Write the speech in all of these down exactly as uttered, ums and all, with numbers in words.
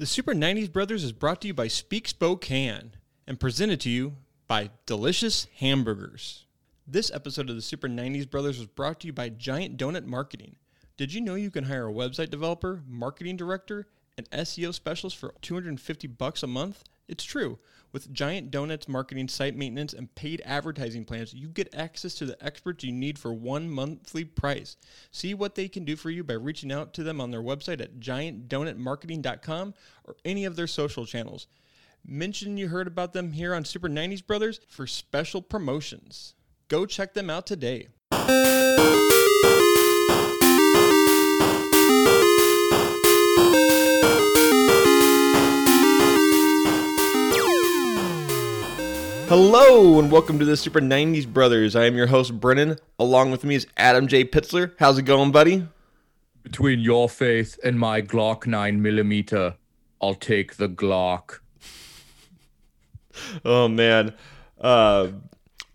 The Super nineties Brothers is brought to you by Speak Spokane and presented to you by Delicious Hamburgers. This episode of the Super nineties Brothers was brought to you by Giant Donut Marketing. Did you know you can hire a website developer, marketing director, and S E O specialist for two hundred fifty bucks a month? It's true. With Giant Donut's marketing, site maintenance, and paid advertising plans, you get access to the experts you need for one monthly price. See what they can do for you by reaching out to them on their website at giant donut marketing dot com or any of their social channels. Mention you heard about them here on Super nineties Brothers for special promotions. Go check them out today. Hello and welcome to the Super nineties Brothers. I am your host, Brennan. Along with me is Adam J. Pitzler. How's it going, buddy? Between your faith and my Glock nine millimeter, I'll take the Glock. Oh, man. Uh,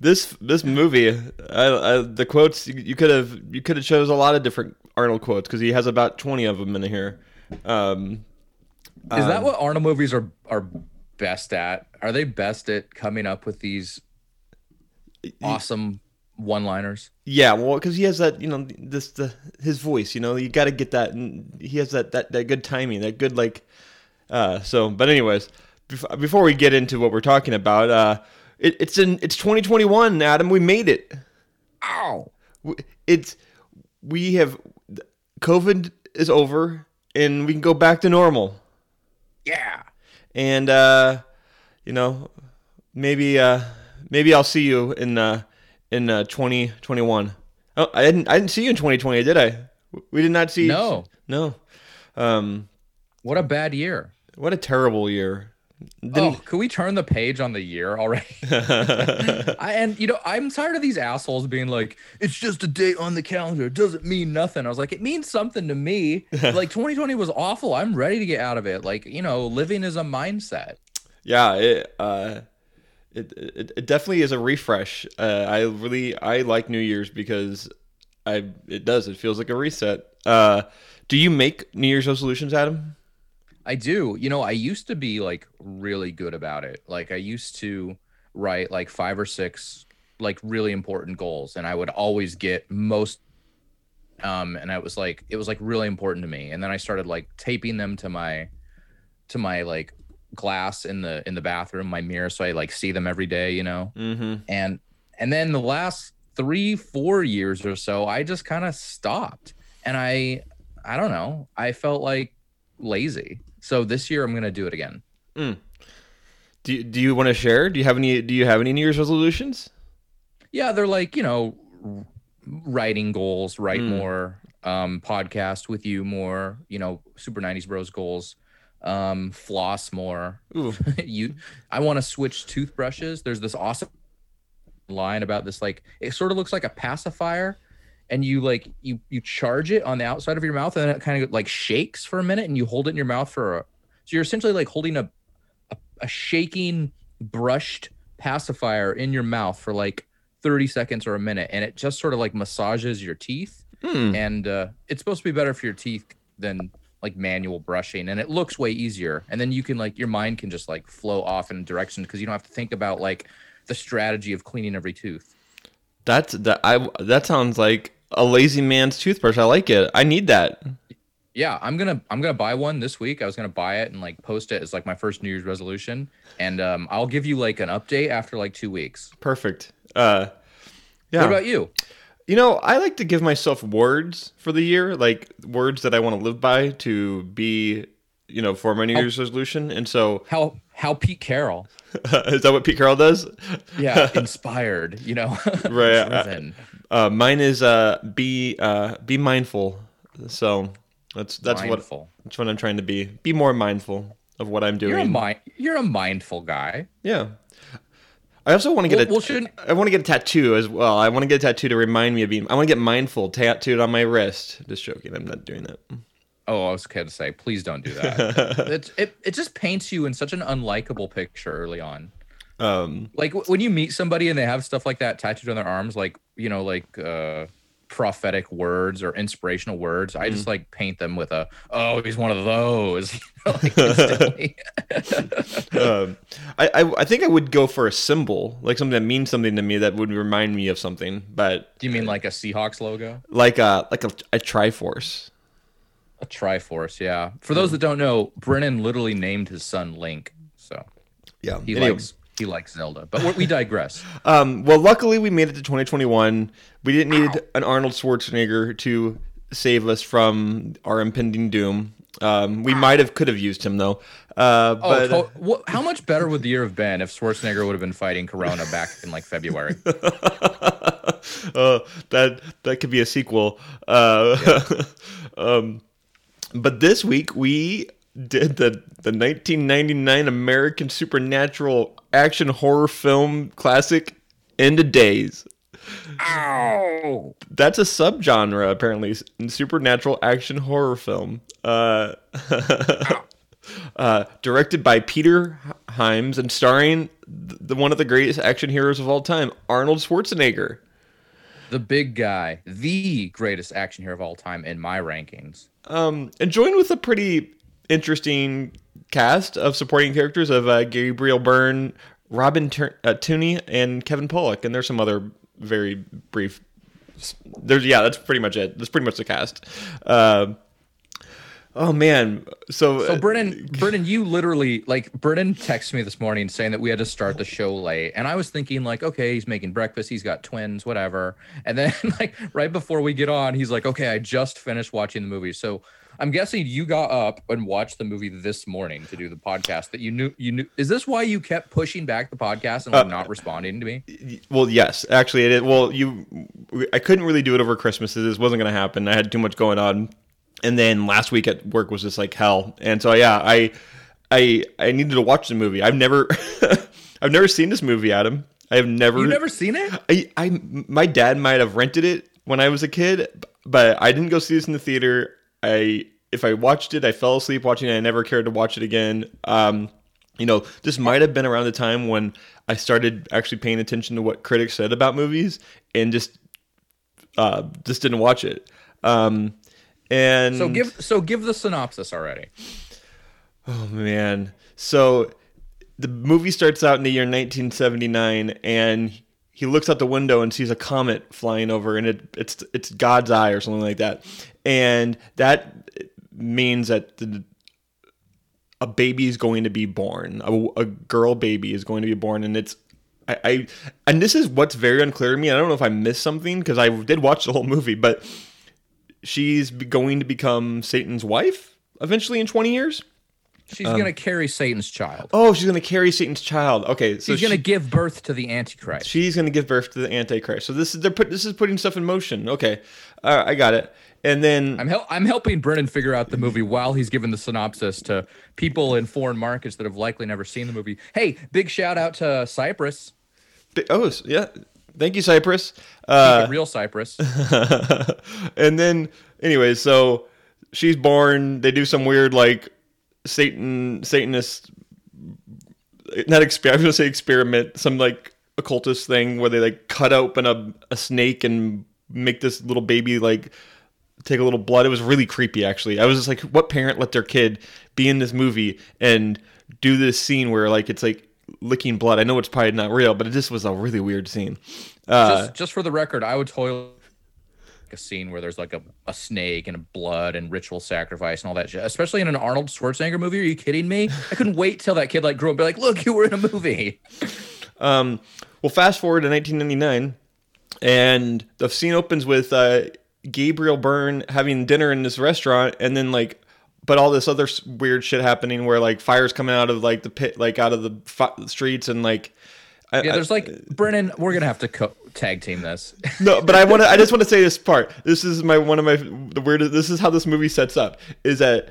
this this movie, I, I, the quotes, you could have you could have chose a lot of different Arnold quotes because he has about twenty of them in here. Um, is um, that what Arnold movies are are? best at are they best at coming up with these awesome one-liners? Yeah, well, because he has that, you know, this the his voice, you know, you got to get that, and he has that, that that good timing, that good like uh so but anyways, bef- before we get into what we're talking about, uh it, it's in it's twenty twenty-one, Adam. We made it. Ow. It's we have COVID is over and we can go back to normal. Yeah. And, uh, you know, maybe uh, maybe I'll see you in uh, in uh, twenty twenty-one. Oh, I didn't I didn't see you in twenty twenty, did I? We did not see. No. No. Um, what a bad year. What a terrible year. Didn't... Oh, could we turn the page on the year already? I, and, you know, I'm tired of these assholes being like, it's just a date on the calendar. It doesn't mean nothing. I was like, it means something to me. Like, twenty twenty was awful. I'm ready to get out of it. Like, you know, living is a mindset. Yeah, it uh, it, it, it definitely is a refresh. Uh, I really, I like New Year's because I it does. It feels like a reset. Uh, do you make New Year's resolutions, Adam? I do. You know, I used to be like really good about it. Like I used to write like five or six like really important goals, and I would always get most um and I was like it was like really important to me. And then I started like taping them to my to my like glass in the in the bathroom, my mirror, so I like see them every day, you know. Mm-hmm. And and then the last three, four years or so, I just kind of stopped. And I I don't know. I felt like lazy. So this year I'm going to do it again. Mm. Do do you want to share? Do you have any do you have any New Year's resolutions? Yeah, they're like, you know, writing goals, write mm. more, um podcast with you more, you know, Super nineties Bros goals, um floss more. Ooh. you I want to switch toothbrushes. There's this awesome line about this, like it sort of looks like a pacifier. And you like you you charge it on the outside of your mouth, and then it kind of like shakes for a minute, and you hold it in your mouth for a, so you're essentially like holding a, a a shaking brushed pacifier in your mouth for like thirty seconds or a minute, and it just sort of like massages your teeth. Hmm. And uh, it's supposed to be better for your teeth than like manual brushing, and it looks way easier. And then you can like your mind can just like flow off in a direction because you don't have to think about like the strategy of cleaning every tooth. That's that I that sounds like a lazy man's toothbrush. I like it. I need that. Yeah, I'm gonna I'm gonna buy one this week. I was gonna buy it and like post it as like my first New Year's resolution, and um, I'll give you like an update after like two weeks. Perfect. Uh, yeah. What about you? You know, I like to give myself words for the year, like words that I want to live by to be, you know, for my New Year's how, resolution. And so how how Pete Carroll. Is that what Pete Carroll does? Yeah, inspired, you know. Right. uh, uh, mine is uh, be uh, be mindful. So that's that's mindful. what that's what I'm trying to be. Be more mindful of what I'm doing. You're a, mi- you're a mindful guy. Yeah. I also want to get well, a well, I want to get a tattoo as well. I want to get a tattoo to remind me of being. I want to get mindful tattooed on my wrist. Just joking. I'm not doing that. Oh, I was going to say, please don't do that. it, it it just paints you in such an unlikable picture early on. Um, like w- when you meet somebody and they have stuff like that tattooed on their arms, like, you know, like uh, prophetic words or inspirational words. Mm-hmm. I just like paint them with a, oh, he's one of those. like, um, I, I I think I would go for a symbol, like something that means something to me that would remind me of something. But do you mean like a Seahawks logo? Like a like a, a Triforce. A Triforce, yeah. For those that don't know, Brennan literally named his son Link. So yeah, he anyway. likes he likes Zelda. But we digress. um, well, luckily we made it to twenty twenty-one. We didn't need Ow. an Arnold Schwarzenegger to save us from our impending doom. Um, we might have could have used him though. Uh, but oh, to- well, how much better would the year have been if Schwarzenegger would have been fighting Corona back in like February? uh, that that could be a sequel. Uh, yeah. um, but this week we did the the nineteen ninety-nine American supernatural action horror film classic End of Days. Ow! That's a subgenre, apparently, in supernatural action horror film. Uh, uh, directed by Peter Hyams and starring the one of the greatest action heroes of all time, Arnold Schwarzenegger. The big guy, the greatest action hero of all time in my rankings. Um, and joined with a pretty interesting cast of supporting characters of uh, Gabriel Byrne, Robin Tur- uh, Tunney, and Kevin Pollak. And there's some other very brief... There's Yeah, that's pretty much it. That's pretty much the cast. Uh, oh, man. So, so Brennan, uh, Brennan, you literally... Like, Brennan texted me this morning saying that we had to start the show late. And I was thinking, like, okay, he's making breakfast. He's got twins, whatever. And then, like, right before we get on, he's like, okay, I just finished watching the movie. So... I'm guessing you got up and watched the movie this morning to do the podcast that you knew you knew. Is this why you kept pushing back the podcast and like, uh, not responding to me? Well, yes, actually it is. Well, you, I couldn't really do it over Christmas. This wasn't going to happen. I had too much going on. And then last week at work was just like hell. And so, yeah, I, I, I needed to watch the movie. I've never, I've never seen this movie, Adam. I have never, You've never seen it. I, I, my dad might've rented it when I was a kid, but I didn't go see this in the theater. I if I watched it, I fell asleep watching it. I never cared to watch it again. Um, you know, this might have been around the time when I started actually paying attention to what critics said about movies and just uh, just didn't watch it. Um, and so give so give the synopsis already. Oh man! So the movie starts out in the year nineteen seventy-nine, and he looks out the window and sees a comet flying over, and it, it's it's God's eye or something like that. And that means that the, a baby is going to be born. A, a girl baby is going to be born. And it's, I, I, and this is what's very unclear to me. I don't know if I missed something because I did watch the whole movie, but she's going to become Satan's wife eventually in twenty years. She's um, going to carry Satan's child. Oh, she's going to carry Satan's child. Okay. So she's going to she, give birth to the Antichrist. She's going to give birth to the Antichrist. So this is, they're put, this is putting stuff in motion. Okay. Uh, I got it. And then I'm hel- I'm helping Brennan figure out the movie while he's giving the synopsis to people in foreign markets that have likely never seen the movie. Hey, big shout out to Cyprus. Oh, yeah. Thank you, Cyprus. Uh, real Cyprus. And then anyway, so she's born. They do some weird like Satan, Satanist, not exper- I was going to say experiment, some like occultist thing where they like cut open a, a snake and make this little baby like take a little blood. It was really creepy, actually. I was just like, what parent let their kid be in this movie and do this scene where like it's like licking blood? I know it's probably not real, but it just was a really weird scene. Uh, just, just for the record, I would totally like a scene where there's like a, a snake and blood and ritual sacrifice and all that shit, especially in an Arnold Schwarzenegger movie. Are you kidding me? I couldn't wait till that kid like grew up and be like, look, you were in a movie. Um, well, fast forward to nineteen ninety-nine, and the scene opens with... Uh, Gabriel Byrne having dinner in this restaurant, and then like, but all this other weird shit happening where like fires coming out of like the pit, like out of the f- streets, and like, I, yeah, there's I, like Brennan. We're gonna have to co- tag team this. No, but I want to. I just want to say this part. This is my one of my the weirdest. This is how this movie sets up. Is that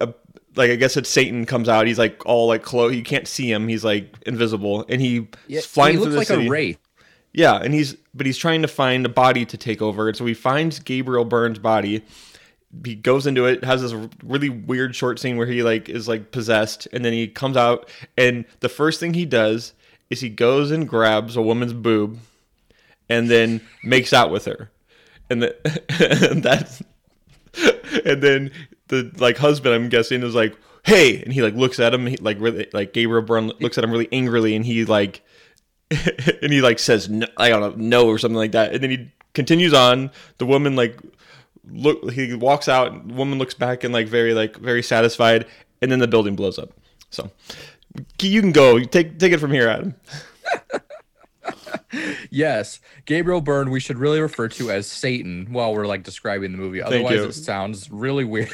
a, like I guess it's Satan comes out. He's like all like close. You can't see him. He's like invisible, and he yeah, flying through the like city. He looks like a wraith. Yeah, and he's but he's trying to find a body to take over, and so he finds Gabriel Byrne's body. He goes into it, has this really weird short scene where he like is like possessed, and then he comes out, and the first thing he does is he goes and grabs a woman's boob, and then makes out with her, and, the, and that's and then the like husband, I'm guessing, is like, hey, and he like looks at him, he, like really like Gabriel Byrne looks at him really angrily, and he like and he like says no, I don't know, no or something like that, and then he continues on. The woman like look, he walks out. And the woman looks back and like very like very satisfied, and then the building blows up. So you can go take take it from here, Adam. Yes, Gabriel Byrne we should really refer to as Satan while we're like describing the movie. Otherwise it sounds really weird.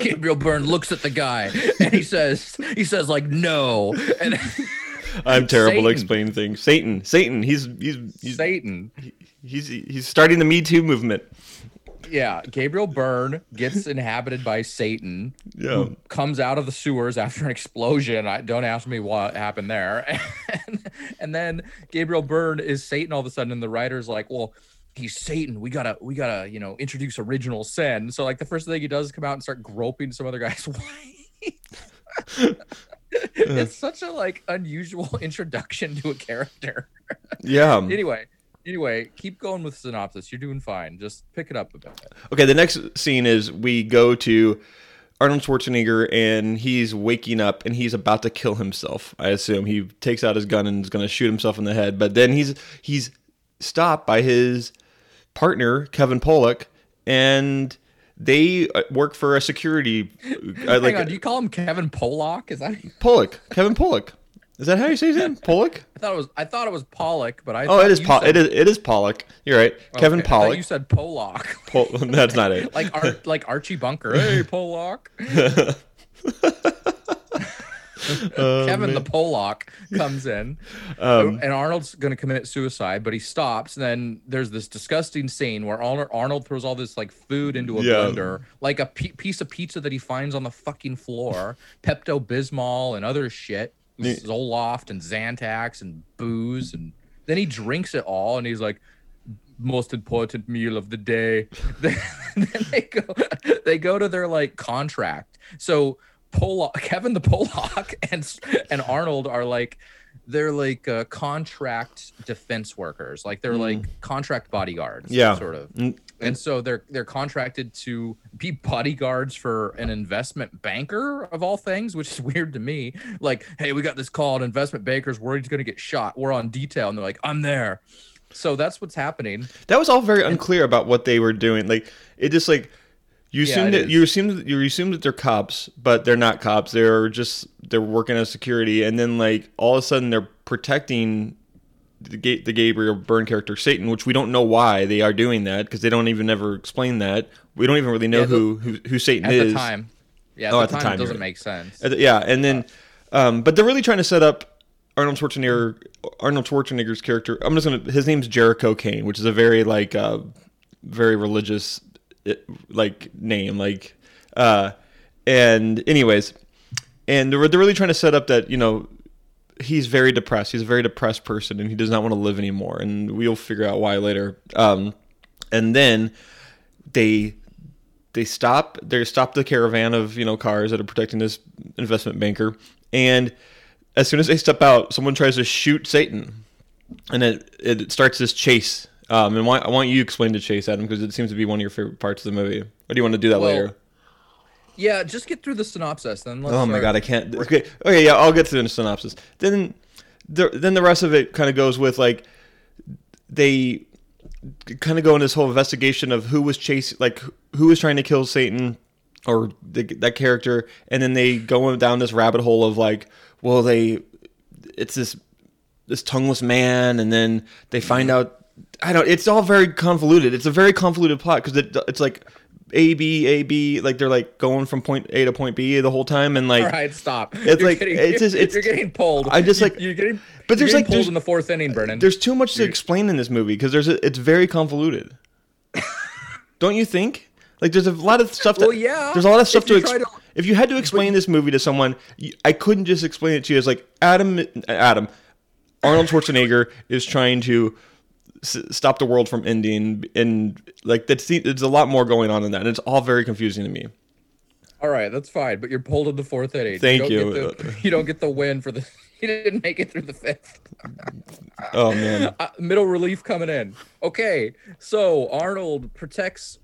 Gabriel Byrne looks at the guy and he says he says like no, and I'm terrible Satan. At explaining things. Satan Satan he's he's, he's Satan he's, he's he's starting the Me Too movement. Yeah, Gabriel Byrne gets inhabited by Satan, yeah. who comes out of the sewers after an explosion. I, don't ask me what happened there. And, and then Gabriel Byrne is Satan all of a sudden, and the writer's like, well, he's Satan. We gotta, we gotta, you know, introduce original sin. So, like, the first thing he does is come out and start groping some other guy's wife. It's such a, like, unusual introduction to a character. Yeah. Anyway. Anyway, keep going with synopsis. You're doing fine. Just pick it up a bit. Okay, the next scene is we go to Arnold Schwarzenegger, and he's waking up, and he's about to kill himself, I assume. He takes out his gun and is going to shoot himself in the head. But then he's he's stopped by his partner, Kevin Pollak, and they work for a security... Hang like, on, do you call him Kevin Pollak? Is that Pollak. Kevin Pollak. Is that how you say his name? Pollak? I thought it was. I thought it was Pollak, but I. Oh, it is. Po- said... It is. It is Pollak. You're right. Okay. Kevin Pollak. I thought you said Pollak. Pol- That's not it. like Ar- like Archie Bunker. Hey, Pollak. uh, Kevin man. the Pollak comes in, um, and Arnold's going to commit suicide, but he stops. And then there's this disgusting scene where Arnold throws all this like food into a yeah. blender, like a p- piece of pizza that he finds on the fucking floor, Pepto-Bismol and other shit. Zoloft and Xanax and booze, and then he drinks it all, and he's like, most important meal of the day. Then, then they go, they go to their like contract. So Pollak, Kevin the Pollak, and and Arnold are like, they're like uh, contract defense workers, like they're mm. like contract bodyguards, yeah, sort of. Mm. And so they're they're contracted to be bodyguards for an investment banker of all things, which is weird to me. Like, hey, we got this call, an investment banker's worried he's going to get shot. We're on detail, and they're like, I'm there. So that's what's happening. That was all very and, unclear about what they were doing. Like, it just like you assume yeah, that is. you assume that you assume that they're cops, but they're not cops. They're just they're working as security, and then like all of a sudden they're protecting the the Gabriel Byrne character Satan, which we don't know why they are doing that, because they don't even ever explain that. We don't even really know yeah, the, who, who who Satan at is. At the time. Yeah, at, oh, the, at time, the time. It doesn't right. make sense. The, yeah, and then... Yeah. Um, but they're really trying to set up Arnold Schwarzenegger, Arnold Schwarzenegger's character. I'm just going to... His name's Jericho Kane, which is a very, like, uh, very religious, like, name. Like, uh, and anyways, and they're, they're really trying to set up that, you know... He's very depressed. He's a very depressed person, and he does not want to live anymore. And we'll figure out why later. Um, and then they they stop. They stop the caravan of you know cars that are protecting this investment banker. And as soon as they step out, someone tries to shoot Satan, and it it starts this chase. Um, and why, I want you to explain the chase, Adam, because it seems to be one of your favorite parts of the movie. Or do you want to do that well, later? Yeah, just get through the synopsis then. Let's oh my god, I can't. Okay, okay, yeah, I'll get through the synopsis. Then, the, then the rest of it kind of goes with like they kind of go in this whole investigation of who was chasing, like who was trying to kill Satan or the, that character, and then they go down this rabbit hole of like, well, they it's this this tongueless man, and then they find out. I don't. It's all very convoluted. It's a very convoluted plot because it, it's like. A B A B, like they're like going from point A to point B the whole time, and like, all right, stop. It's you're like getting, it's just it's you're getting pulled. I just like you're getting, but there's like pulled there's, in the fourth inning, Brennan. There's too much to you're... explain in this movie because there's a, it's very convoluted. Don't you think? Like there's a lot of stuff. That, well, yeah. There's a lot of stuff to, ex- to. If you had to explain this movie to someone, I couldn't just explain it to you as like Adam Adam Arnold Schwarzenegger is trying to. Stop the world from ending, and like that's there's a lot more going on than that, and it's all very confusing to me. All right, that's fine, but you're pulled in the fourth inning. Thank you. You don't, you. Get, the, you don't get the win for the He didn't make it through the fifth. Oh, man. Uh, middle relief coming in. Okay, so Arnold protects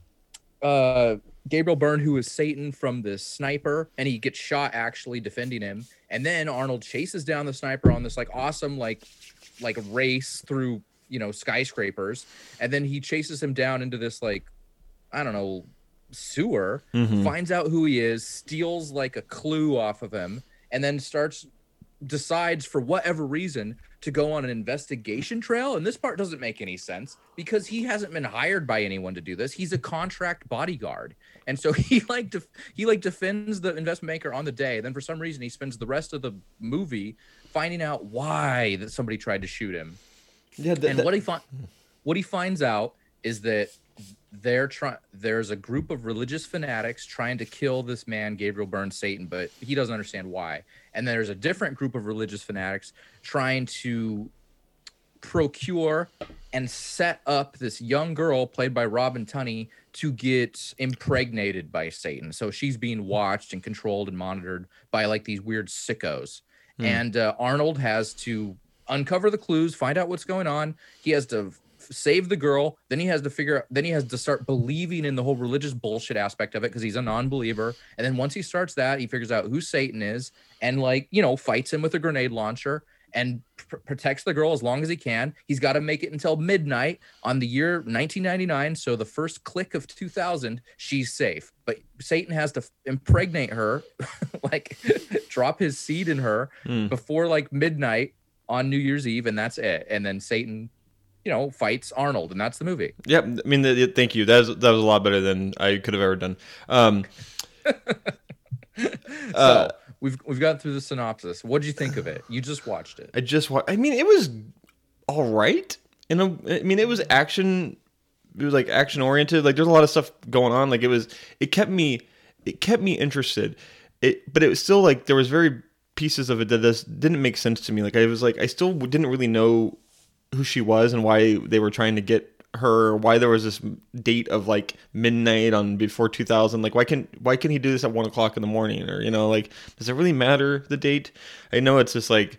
uh, Gabriel Byrne, who is Satan, from this sniper, and he gets shot actually defending him. And then Arnold chases down the sniper on this, like, awesome, like, like race through, you know, skyscrapers. And then he chases him down into this, like, I don't know, sewer, mm-hmm. finds out who he is, steals, like, a clue off of him, and then starts... decides for whatever reason to go on an investigation trail. And this part doesn't make any sense because he hasn't been hired by anyone to do this. He's a contract bodyguard. And so he like def- he like defends the investment banker on the day. Then for some reason, he spends the rest of the movie finding out why that somebody tried to shoot him. Yeah, th- and th- what he fi- what he finds out is that they're trying. There's a group of religious fanatics trying to kill this man, Gabriel Byrne, Satan, but he doesn't understand why. And then there's a different group of religious fanatics trying to procure and set up this young girl played by Robin Tunney to get impregnated by Satan. So she's being watched and controlled and monitored by like these weird sickos. Hmm. And uh, Arnold has to uncover the clues, find out what's going on. He has to save the girl, then he has to figure out, then he has to start believing in the whole religious bullshit aspect of it because he's a non-believer. And then once he starts that, he figures out who Satan is and, like, you know, fights him with a grenade launcher and pr- protects the girl as long as he can. He's got to make it until midnight on the year nineteen ninety-nine, so the first click of two thousand, she's safe. But Satan has to impregnate her, like drop his seed in her mm. before like midnight on New Year's Eve, and that's it. And then Satan, you know, fights Arnold, and that's the movie. Yep. I mean, the, the, thank you. That was, that was a lot better than I could have ever done. Um, so uh, we've we've gotten through the synopsis. What did you think of it? You just watched it. I just watched. I mean, it was all right. And I mean, it was action. It was like action oriented. Like there's a lot of stuff going on. Like it was. It kept me. It kept me interested. It, but it was still like there was very pieces of it that this didn't make sense to me. Like I was like I still didn't really know who she was and why they were trying to get her, why there was this date of like midnight on before two thousand. Like, why can, why can he do this at one o'clock in the morning? Or, you know, like, does it really matter the date? I know it's just like,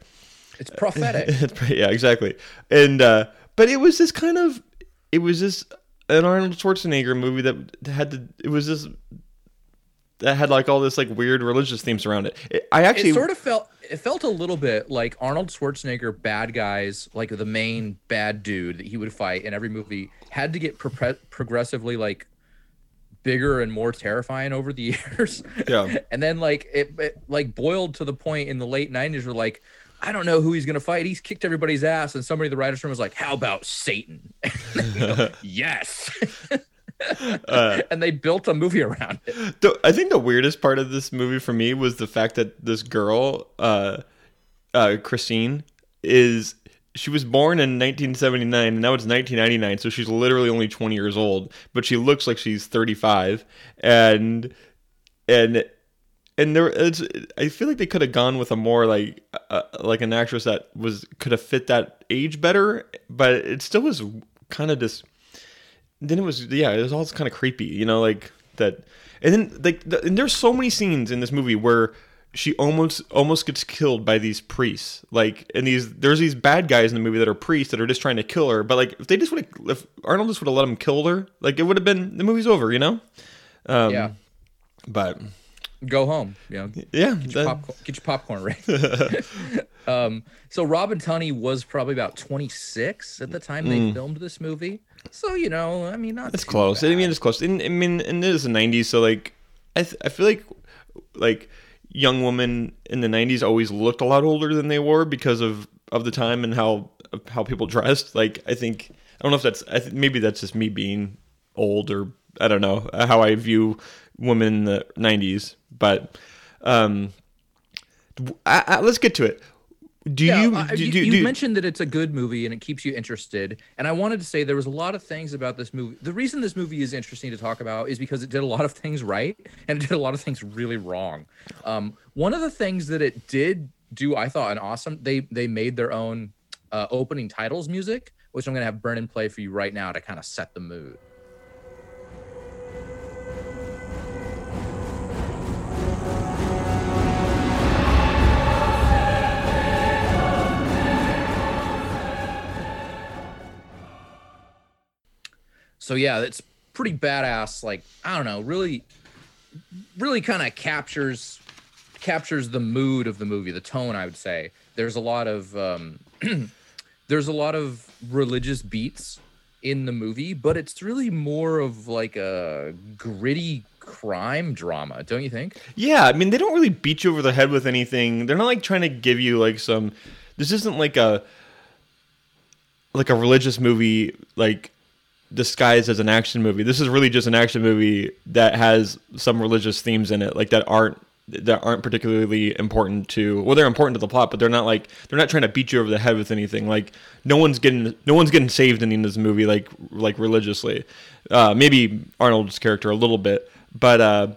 it's prophetic. It's, yeah, exactly. And, uh, but it was this kind of, it was this, an Arnold Schwarzenegger movie that had to, it was this, that had like all this like weird religious themes around it. it I actually it sort of felt, it felt a little bit like Arnold Schwarzenegger bad guys, like the main bad dude that he would fight in every movie, had to get pro- progressively like bigger and more terrifying over the years. Yeah. And then like it, it like boiled to the point in the late nineties where like, I don't know who he's going to fight. He's kicked everybody's ass. And somebody in the writer's room was like, how about Satan? And, you know, yes. Uh, and they built a movie around it. The, I think the weirdest part of this movie for me was the fact that this girl, uh, uh, Christine, is she was born in nineteen seventy-nine, and now it's nineteen ninety-nine, so she's literally only twenty years old, but she looks like she's thirty-five, and and and there, it's, I feel like they could have gone with a more like uh, like an actress that was could have fit that age better, but it still was kind of just. Then it was, yeah, it was all kind of creepy, you know, like that. And then, like, the, and there's so many scenes in this movie where she almost almost gets killed by these priests. Like, and these, there's these bad guys in the movie that are priests that are just trying to kill her. But, like, if they just would have, if Arnold just would have let them kill her, like, it would have been, the movie's over, you know? Um, yeah. But. Go home, you know. Yeah. Get your, that... popcorn, get your popcorn ready. um, so Robin Tunney was probably about twenty-six at the time they mm. filmed this movie. So, you know, I mean, not it's close. Bad. I mean, it's close. And, I mean, and it is the nineties, so, like, I th- I feel like, like, young women in the nineties always looked a lot older than they were because of, of the time and how how people dressed. Like, I think, I don't know if that's, I th- maybe that's just me being old or, I don't know, how I view women in the nineties. But um, I, I, let's get to it. Do yeah, you, uh, do, you, do, you do, mentioned that it's a good movie and it keeps you interested. And I wanted to say there was a lot of things about this movie. The reason this movie is interesting to talk about is because it did a lot of things right and it did a lot of things really wrong. Um, one of the things that it did do, I thought, an awesome, they they made their own uh, opening titles music, which I'm going to have Brennan play for you right now to kind of set the mood. so yeah, it's pretty badass. Like, I don't know, really, really kind of captures captures the mood of the movie, the tone, I would say. There's a lot of um, there's a lot of religious beats in the movie, but it's really more of like a gritty crime drama, don't you think? Yeah, I mean, they don't really beat you over the head with anything. They're not like trying to give you like some, this isn't like a like a religious movie like disguised as an action movie. This is really just an action movie that has some religious themes in it, like that aren't that aren't particularly important to, well, they're important to the plot, but they're not like, they're not trying to beat you over the head with anything. Like no one's getting, no one's getting saved in this movie, like, like religiously, uh, maybe Arnold's character a little bit, but, uh,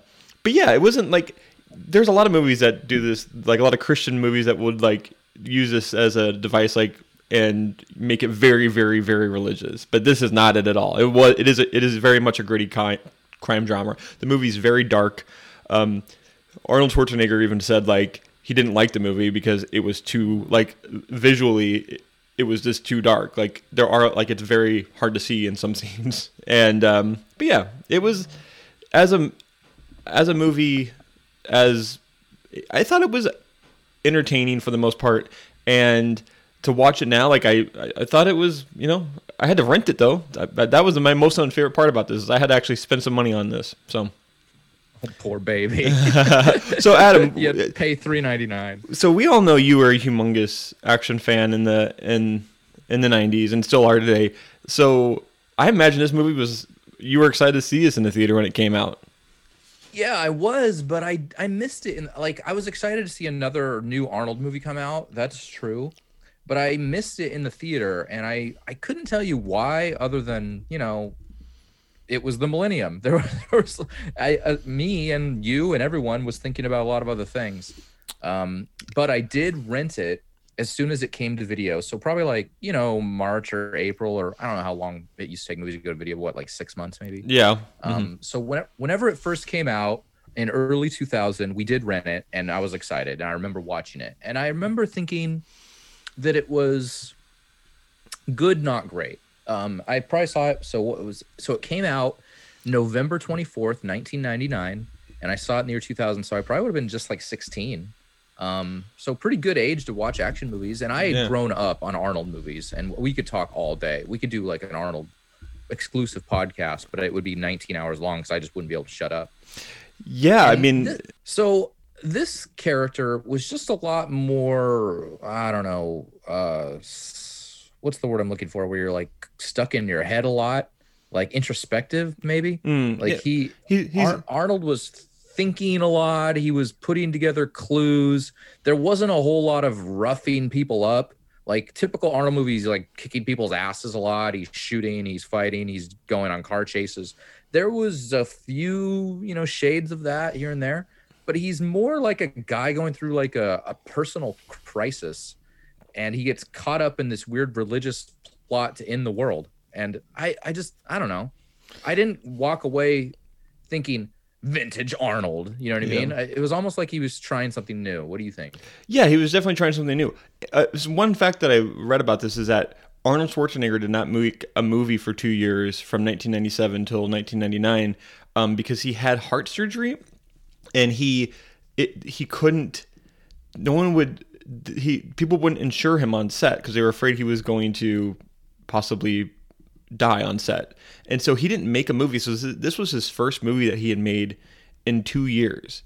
but yeah, it wasn't like, there's a lot of movies that do this, like a lot of Christian movies that would like use this as a device, like, and make it very, very, very religious, but this is not it at all. It was, it is, a, it is very much a gritty ki- crime drama. The movie's very dark. Um, Arnold Schwarzenegger even said like he didn't like the movie because it was too like visually it, it was just too dark. Like there are like it's very hard to see in some scenes. And um, but yeah, it was as a as a movie as I thought it was entertaining for the most part. And to watch it now, like I I thought it was, you know, I had to rent it though. That, that was my most unfair part about this is I had to actually spend some money on this. So. Poor baby. So Adam, yeah, pay three ninety-nine. So we all know you were a humongous action fan in the in in the nineties and still are today. So I imagine this movie was, you were excited to see this in the theater when it came out. Yeah, I was, but I I missed it. In, like I was excited to see another new Arnold movie come out. That's true, but I missed it in the theater, and I I couldn't tell you why, other than you know. It was the millennium. There was, there was I, uh, me and you and everyone was thinking about a lot of other things. Um, but I did rent it as soon as it came to video. So probably like, you know, March or April, or I don't know how long it used to take movies to go to video. What, like six months maybe? Yeah. Um, mm-hmm. So when, whenever it first came out in early two thousand, we did rent it and I was excited. And I remember watching it. And I remember thinking that it was good, not great. Um, I probably saw it. So what was so it came out November twenty-fourth, nineteen ninety-nine, and I saw it in the year two thousand. So I probably would have been just like sixteen. Um, so pretty good age to watch action movies. And I had yeah. grown up on Arnold movies, and we could talk all day. We could do like an Arnold exclusive podcast, but it would be nineteen hours long because I just wouldn't be able to shut up. Yeah, and I mean, th- so this character was just a lot more. I don't know. Uh, what's the word I'm looking for where you're like stuck in your head a lot, like introspective, maybe mm, like yeah. he, he he's... Ar- Arnold was thinking a lot. He was putting together clues. There wasn't a whole lot of roughing people up. Like typical Arnold movies, like kicking people's asses a lot. He's shooting, he's fighting, he's going on car chases. There was a few, you know, shades of that here and there, but he's more like a guy going through like a, a personal crisis. And he gets caught up in this weird religious plot to end the world. And I, I just, I don't know. I didn't walk away thinking vintage Arnold. You know what I yeah. mean? It was almost like he was trying something new. What do you think? Yeah, he was definitely trying something new. Uh, one fact that I read about this is that Arnold Schwarzenegger did not make a movie for two years from nineteen ninety-seven till nineteen ninety-nine um, because he had heart surgery and he, it, he couldn't, no one would... He people wouldn't insure him on set because they were afraid he was going to possibly die on set, and so he didn't make a movie. So this, this was his first movie that he had made in two years,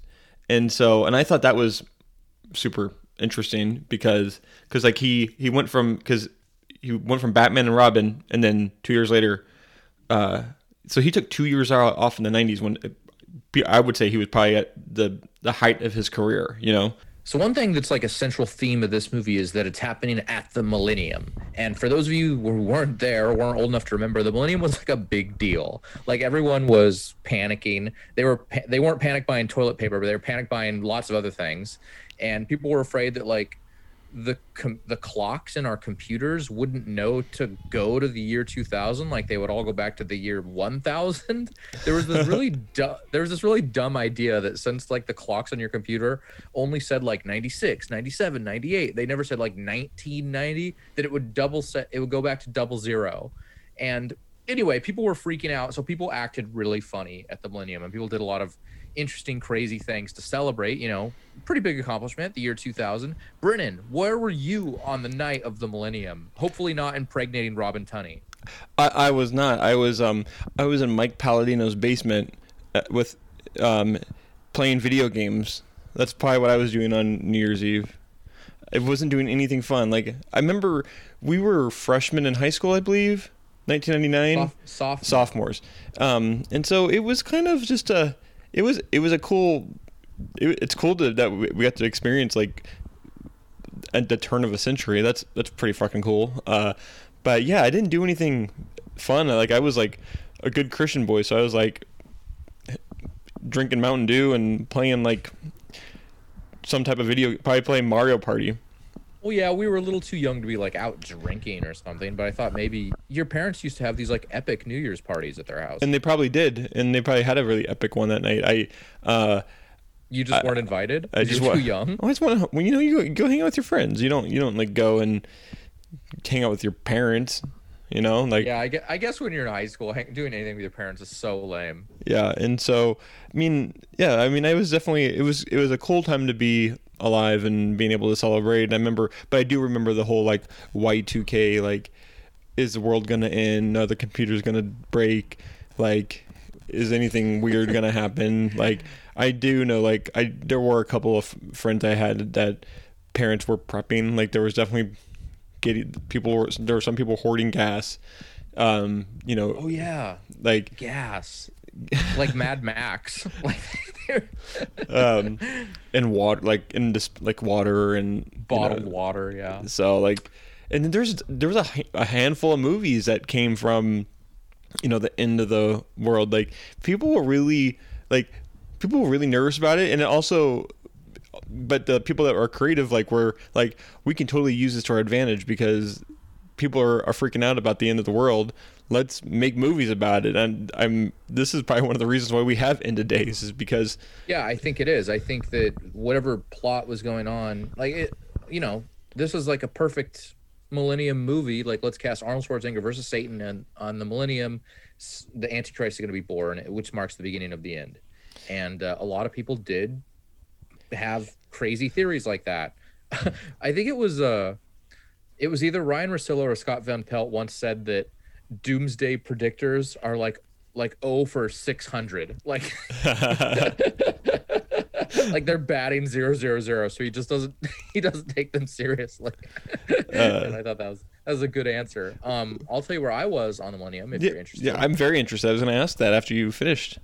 and so and I thought that was super interesting because because like he he went from because he went from Batman and Robin, and then two years later, uh, so he took two years off in the nineties when I would say he was probably at the the height of his career, you know. So one thing that's like a central theme of this movie is that it's happening at the millennium. And for those of you who weren't there or weren't old enough to remember, the millennium was like a big deal. Like everyone was panicking. They were they weren't panic buying toilet paper, but they were panic buying lots of other things. And people were afraid that like the com- the clocks in our computers wouldn't know to go to the year two thousand, like they would all go back to the year one thousand. There was this really du- there was this really dumb idea that since like the clocks on your computer only said like ninety-six, ninety-seven, ninety-eight, they never said like nineteen ninety, that it would double set, it would go back to double zero. And anyway, people were freaking out. So people acted really funny at the Millennium, and people did a lot of interesting, crazy things to celebrate, you know, pretty big accomplishment, the year two thousand. Brennan, where were you on the night of the Millennium? Hopefully not impregnating Robin Tunney. I, I was not. I was um I was in Mike Palladino's basement with um playing video games. That's probably what I was doing on New Year's Eve. I wasn't doing anything fun. Like, I remember we were freshmen in high school, I believe, nineteen ninety-nine. Soft, sophomore. Sophomores. Um, and so it was kind of just a, it was, it was a cool, it, it's cool to, that we got to experience, like, at the turn of a century. That's, that's pretty fucking cool. Uh, but yeah, I didn't do anything fun. Like, I was like a good Christian boy. So I was like drinking Mountain Dew and playing like some type of video, probably playing Mario Party. Well, yeah, we were a little too young to be like out drinking or something, but I thought maybe your parents used to have these like epic New Year's parties at their house. And they probably did, and they probably had a really epic one that night. I, uh, you just I, weren't invited. I just You're wa- too young. I just want to, well, you know, you go, go hang out with your friends. You don't, you don't like go and hang out with your parents. You know, like, yeah, I guess, I guess when you're in high school, doing anything with your parents is so lame. Yeah. And so, I mean, yeah, I mean, I was definitely, it was, it was a cool time to be alive and being able to celebrate. And I remember, but I do remember the whole like Y two K, like, is the world going to end? Are the computers going to break? Like, is anything weird going to happen? Like, I do know, like, I, there were a couple of friends I had that parents were prepping. Like, there was definitely getting people were, there were some people hoarding gas, um you know. Oh yeah, like gas, like Mad Max, like um and water, like in this, like water and bottled, you know, water. Yeah, so like, and then there's there was a, a handful of movies that came from, you know, the end of the world. Like, people were really like people were really nervous about it, and it also, but the people that are creative, like, we're like, we can totally use this to our advantage because people are, are freaking out about the end of the world. Let's make movies about it. And I'm, this is probably one of the reasons why we have end of days, is because, yeah, I think it is. I think that whatever plot was going on, like, it, you know, this is like a perfect Millennium movie. Like, let's cast Arnold Schwarzenegger versus Satan, and on the Millennium, the Antichrist is going to be born, which marks the beginning of the end. And uh, a lot of people did have crazy theories like that. I think it was uh it was either Ryan Russillo or Scott Van Pelt once said that doomsday predictors are like like oh for six hundred, like like they're batting zero zero zero, so he just doesn't he doesn't take them seriously. uh, and I thought that was that was a good answer. um I'll tell you where I was on the Millennium if yeah, you're interested. Yeah, I'm very interested. I was gonna ask that after you finished.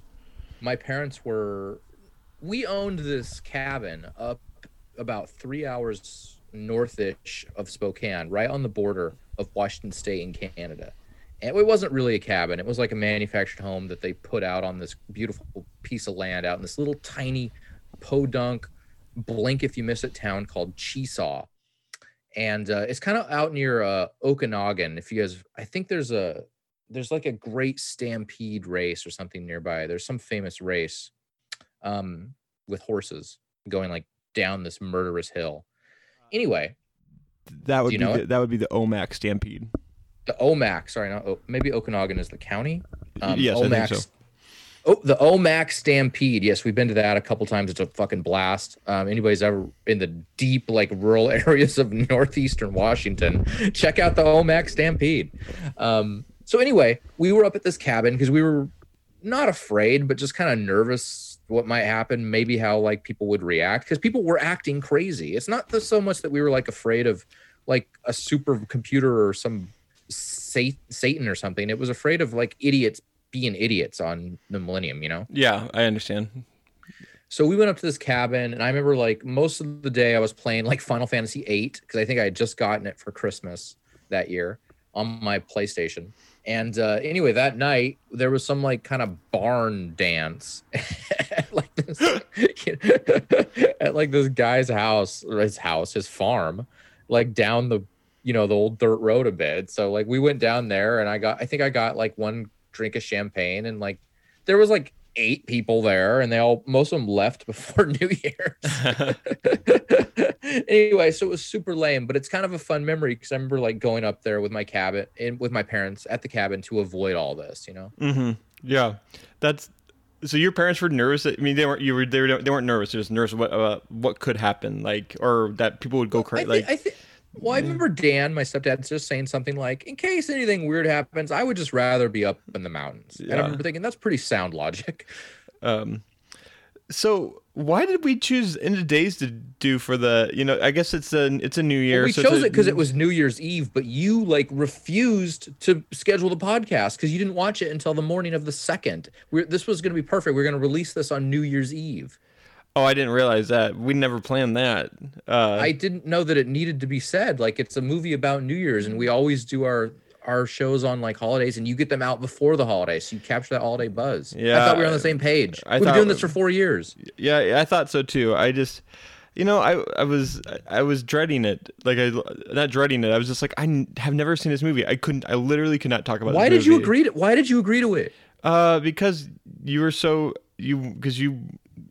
My parents were We owned this cabin up about three hours northish of Spokane, right on the border of Washington State and Canada. And it wasn't really a cabin. It was like a manufactured home that they put out on this beautiful piece of land out in this little tiny podunk, blink if you miss it, town called Cheesaw. And uh, it's kind of out near uh, Okanogan. If you guys, I think there's a, there's like a great stampede race or something nearby. There's some famous race. Um, with horses going like down this murderous hill. Anyway, that would be the, that would be the Omak Stampede. The Omak, sorry, not o, maybe Okanogan is the county. Um, yes, Omak, I think so. Oh, the Omak Stampede. Yes, we've been to that a couple times. It's a fucking blast. Um, anybody's ever in the deep, like rural areas of northeastern Washington, check out the Omak Stampede. Um, so anyway, we were up at this cabin because we were not afraid, but just kind of nervous. What might happen, maybe how like people would react, because people were acting crazy. It's not the, so much that we were like afraid of like a supercomputer or some sat- Satan or something. It was afraid of like idiots being idiots on the Millennium, you know? Yeah, I understand. So we went up to this cabin, and I remember like most of the day I was playing like Final Fantasy eight, because I think I had just gotten it for Christmas that year on my PlayStation. And uh, anyway, that night there was some like kind of barn dance like this, you know, at like this guy's house, or his house, his farm, like down the, you know, the old dirt road a bit. So like we went down there, and I got, I think I got like one drink of champagne, and like there was like eight people there, and they all, most of them left before New Year's. Anyway, so it was super lame, but it's kind of a fun memory because I remember like going up there with my cabin and with my parents at the cabin to avoid all this, you know? Mm-hmm. Yeah, that's so. Your parents were nervous. I mean, they weren't. You were. They, were, they weren't nervous. They were just nervous. What uh, what could happen? Like, or that people would go crazy. Well, I think, like, I think, well, I remember Dan, my stepdad, just saying something like, "In case anything weird happens, I would just rather be up in the mountains." Yeah. And I remember thinking, that's pretty sound logic. Um. So why did we choose End of Days to do for the, you know, I guess it's a, it's a new year. Well, we so chose a, it because it was New Year's Eve, but you like refused to schedule the podcast because you didn't watch it until the morning of the second. We're, this was going to be perfect. We're going to release this on New Year's Eve. Oh, I didn't realize that. We never planned that. Uh, I didn't know that it needed to be said. Like, it's a movie about New Year's, and we always do our... our shows on like holidays, and you get them out before the holidays, so you capture that holiday buzz. Yeah, I thought we were on the same page. We've been doing this for four years. Yeah, I thought so too. I just, you know, I I was I was dreading it. Like I not dreading it. I was just like, I have never seen this movie. I couldn't. I literally could not talk about. Why did you agree to? Why did you agree to it? Uh, because you were so you because you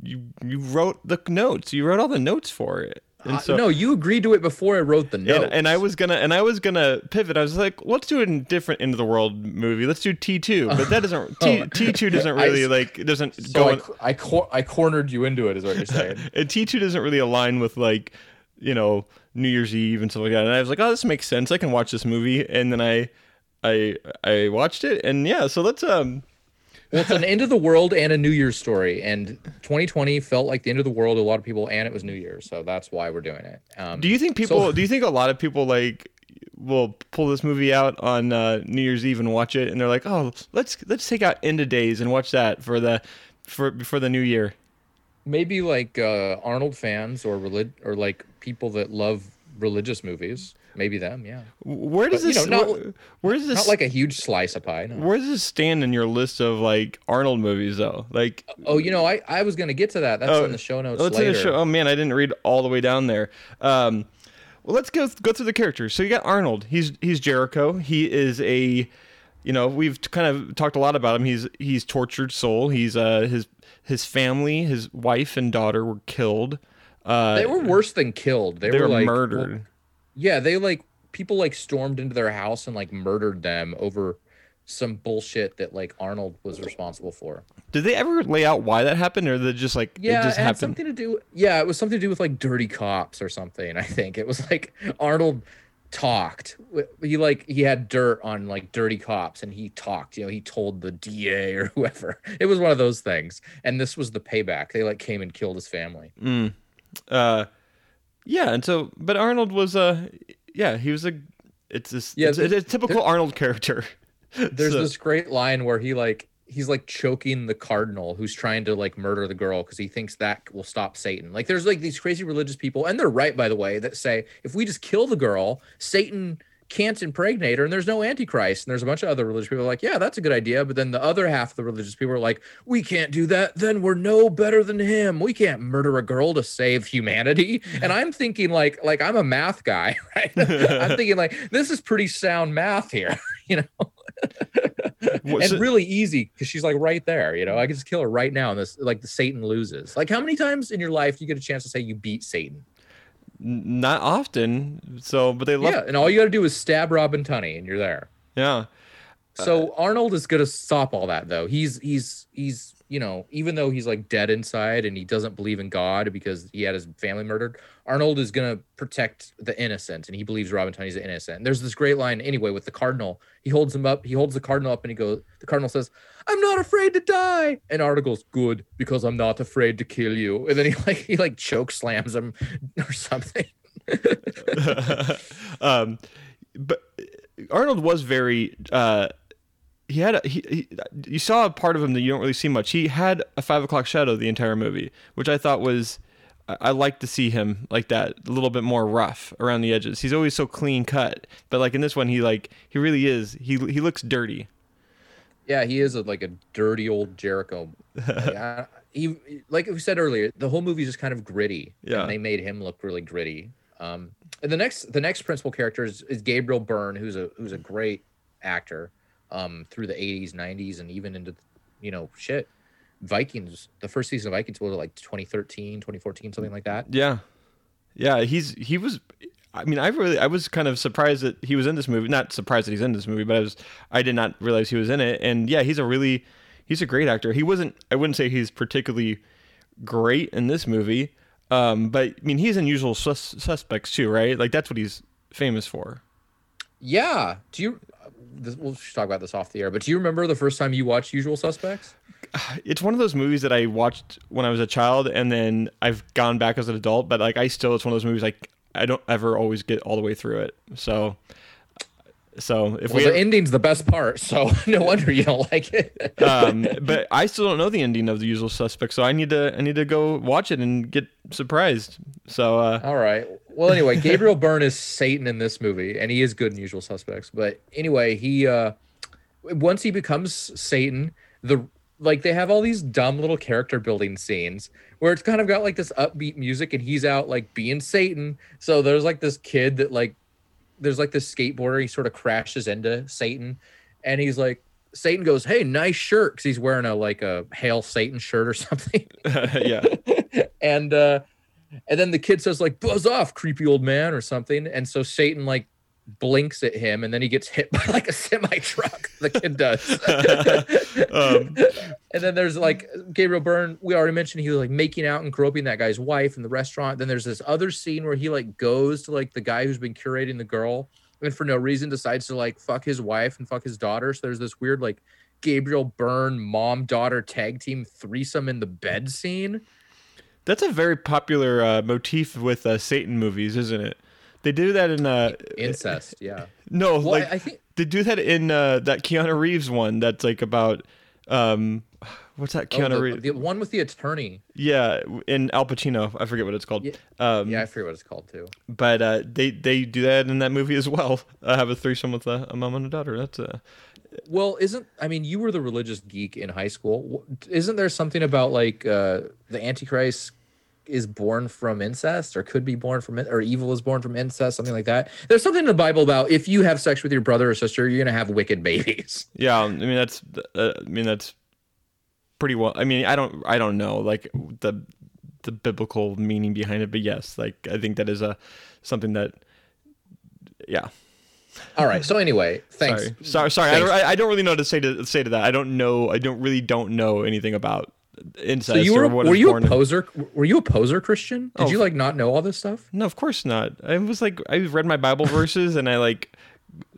you you wrote the notes. You wrote all the notes for it. And so, uh, no, you agreed to it before I wrote the notes. And, and I was gonna, and I was gonna pivot. I was like, let's do a different end of the world movie. Let's do T two, but that doesn't oh. T two doesn't really I, like doesn't so go. I, on, I, cor- I cornered you into it, is what you're saying. T two doesn't really align with like, you know, New Year's Eve and stuff like that. And I was like, oh, this makes sense. I can watch this movie. And then I, I, I watched it, and yeah. So let's um. Well, it's an end of the world and a New Year's story, and twenty twenty felt like the end of the world to a lot of people, and it was New Year's, so that's why we're doing it. Um, do you think people? So, do you think a lot of people like will pull this movie out on uh, New Year's Eve and watch it, and they're like, "Oh, let's let's take out End of Days and watch that for the for before the New Year." Maybe like uh, Arnold fans or relig- or like people that love religious movies. Maybe them, yeah. Where does but, this? You know, not, where, where does this? Not like a huge slice of pie. No. Where does this stand in your list of like Arnold movies, though? Like, oh, you know, I, I was gonna get to that. That's oh, in the show notes oh, later. In the show. Oh man, I didn't read all the way down there. Um, well, let's go go through the characters. So you got Arnold. He's he's Jericho. He is a, you know, we've kind of talked a lot about him. He's he's tortured soul. He's uh his his family, his wife and daughter were killed. Uh, they were worse than killed. They, they were, were like, murdered. Well, yeah, they like people like stormed into their house and like murdered them over some bullshit that like Arnold was responsible for. Did they ever lay out why that happened, or did just like yeah, it just it happened? Had something to do. Yeah, it was something to do with like dirty cops or something. I think it was like Arnold talked. He like he had dirt on like dirty cops, and he talked. You know, he told the D A or whoever. It was one of those things, and this was the payback. They like came and killed his family. Mm. Uh. Yeah, and so, but Arnold was a, yeah, he was a, it's this, yeah, it's, it's a typical there, Arnold character. There's so. This great line where he like, he's like choking the cardinal who's trying to like murder the girl because he thinks that will stop Satan. Like there's like these crazy religious people, and they're right, by the way, that say, if we just kill the girl, Satan can't impregnate her and there's no antichrist. And there's a bunch of other religious people like, yeah, that's a good idea. But then the other half of the religious people are like, we can't do that. Then we're no better than him. We can't murder a girl to save humanity. And I'm thinking like, like I'm a math guy, right? I'm thinking like, this is pretty sound math here, you know, and really easy because she's like right there, you know, I can just kill her right now. And this like the Satan loses. Like how many times in your life do you get a chance to say you beat Satan? Not often, so but they love. Yeah, and all you got to do is stab Robin Tunney, and you're there. Yeah. So uh, Arnold is gonna stop all that, though. He's he's he's you know, even though he's like dead inside and he doesn't believe in God because he had his family murdered, Arnold is gonna protect the innocent, and he believes Robin Tunney's the innocent. And there's this great line anyway with the cardinal. He holds him up. He holds the cardinal up, and he goes. The cardinal says, "I'm not afraid to die." And Arnold goes, "Good, because I'm not afraid to kill you." And then he like he like choke slams him or something. um, but Arnold was very. Uh, He had a, he, he you saw a part of him that you don't really see much. He had a five o'clock shadow the entire movie, which I thought was I, I like to see him like that, a little bit more rough around the edges. He's always so clean cut, but like in this one, he like he really is. He he looks dirty. Yeah, he is a, like a dirty old Jericho. Like, I, he, like we said earlier, the whole movie is just kind of gritty. Yeah, and they made him look really gritty. Um, and the next the next principal character is, is Gabriel Byrne, who's a who's a great actor. Um, through the eighties, nineties, and even into, you know, shit, Vikings. The first season of Vikings was like twenty thirteen, twenty fourteen, something like that. Yeah. Yeah, he's he was. I mean, I really I was kind of surprised that he was in this movie. Not surprised that he's in this movie, but I was I did not realize he was in it. And yeah, he's a really he's a great actor. He wasn't. I wouldn't say he's particularly great in this movie. Um, but I mean, he's in Usual Sus- Suspects too, right? Like that's what he's famous for. Yeah. Do you? This, we'll talk about this off the air, but do you remember the first time you watched Usual Suspects? It's one of those movies that I watched when I was a child, and then I've gone back as an adult. But like, I still, it's one of those movies like I don't ever always get all the way through it. So, so if well, we the have, ending's the best part, so no wonder you don't like it. um, but I still don't know the ending of The Usual Suspects, so I need to I need to go watch it and get surprised. So, uh, all right. Well, anyway, Gabriel Byrne is Satan in this movie, and he is good in Usual Suspects. But anyway, he uh, once he becomes Satan, the like they have all these dumb little character building scenes where it's kind of got like this upbeat music, and he's out like being Satan. So there's like this kid that like there's like this skateboarder. He sort of crashes into Satan, and he's like Satan goes, "Hey, nice shirt," because he's wearing a like a Hail Satan shirt or something. yeah, and. uh And then the kid says, like, "Buzz off, creepy old man," or something. And so Satan, like, blinks at him, and then he gets hit by, like, a semi-truck. The kid does. um, and then there's, like, Gabriel Byrne. We already mentioned he was, like, making out and groping that guy's wife in the restaurant. Then there's this other scene where he, like, goes to, like, the guy who's been curating the girl and for no reason decides to, like, fuck his wife and fuck his daughter. So there's this weird, like, Gabriel Byrne mom-daughter tag team threesome in the bed scene. That's a very popular uh, motif with uh, Satan movies, isn't it? They do that in uh, incest, yeah. No, well, like I, I think... they do that in uh, that Keanu Reeves one. That's like about um, what's that Keanu oh, the, Reeves? The one with the attorney. Yeah, in Al Pacino. I forget what it's called. Yeah, um, yeah I forget what it's called too. But uh, they they do that in that movie as well. I have a threesome with a, a mom and a daughter. That's a Well, isn't I mean, you were the religious geek in high school. Isn't there something about like uh, the Antichrist is born from incest, or could be born from, or evil is born from incest, something like that? There's something in the Bible about if you have sex with your brother or sister, you're gonna have wicked babies. Yeah, I mean that's uh, I mean that's pretty well. I mean I don't I don't know like the the biblical meaning behind it, but yes, like I think that is a something that yeah. All right. So anyway, thanks. Sorry, sorry. sorry. Thanks. I, don't, I don't really know what to say to say to that. I don't know. I don't really don't know anything about incest. So you were, or what were you a poser? In. Were you a poser Christian? Did oh, you like not know all this stuff? No, of course not. I was like, I read my Bible verses, and I like,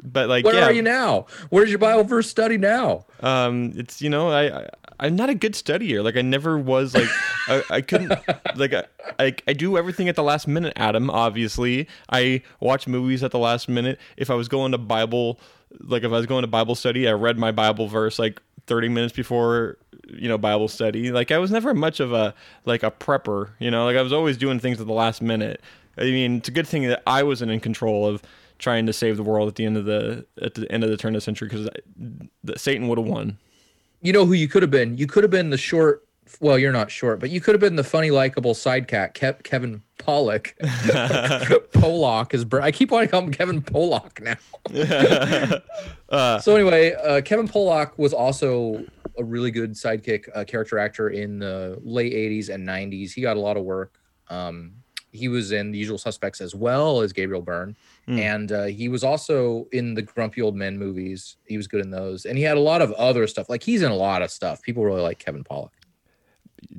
but like, where yeah. are you now? Where's your Bible verse study now? Um, it's you know, I, I I'm not a good studier. Like I never was. Like I, I couldn't. Like I, I I do everything at the last minute. Adam, obviously, I watch movies at the last minute. If I was going to Bible, like if I was going to Bible study, I read my Bible verse like thirty minutes before you know Bible study. Like I was never much of a like a prepper. You know, like I was always doing things at the last minute. I mean, it's a good thing that I wasn't in control of trying to save the world at the end of the at the end of the turn of the century because Satan would have won. You know who you could have been? You could have been the short. Well, you're not short, but you could have been the funny, likable side cat, Kev- Kevin Pollak. Pollak is. Br- I keep wanting to call him Kevin Pollak now. uh, so anyway, uh, Kevin Pollak was also a really good sidekick uh, character actor in the late eighties and nineties. He got a lot of work. Um, he was in The Usual Suspects as well as Gabriel Byrne. Mm. And uh, he was also in the Grumpy Old Men movies. He was good in those. And he had a lot of other stuff. Like, he's in a lot of stuff. People really like Kevin Pollak.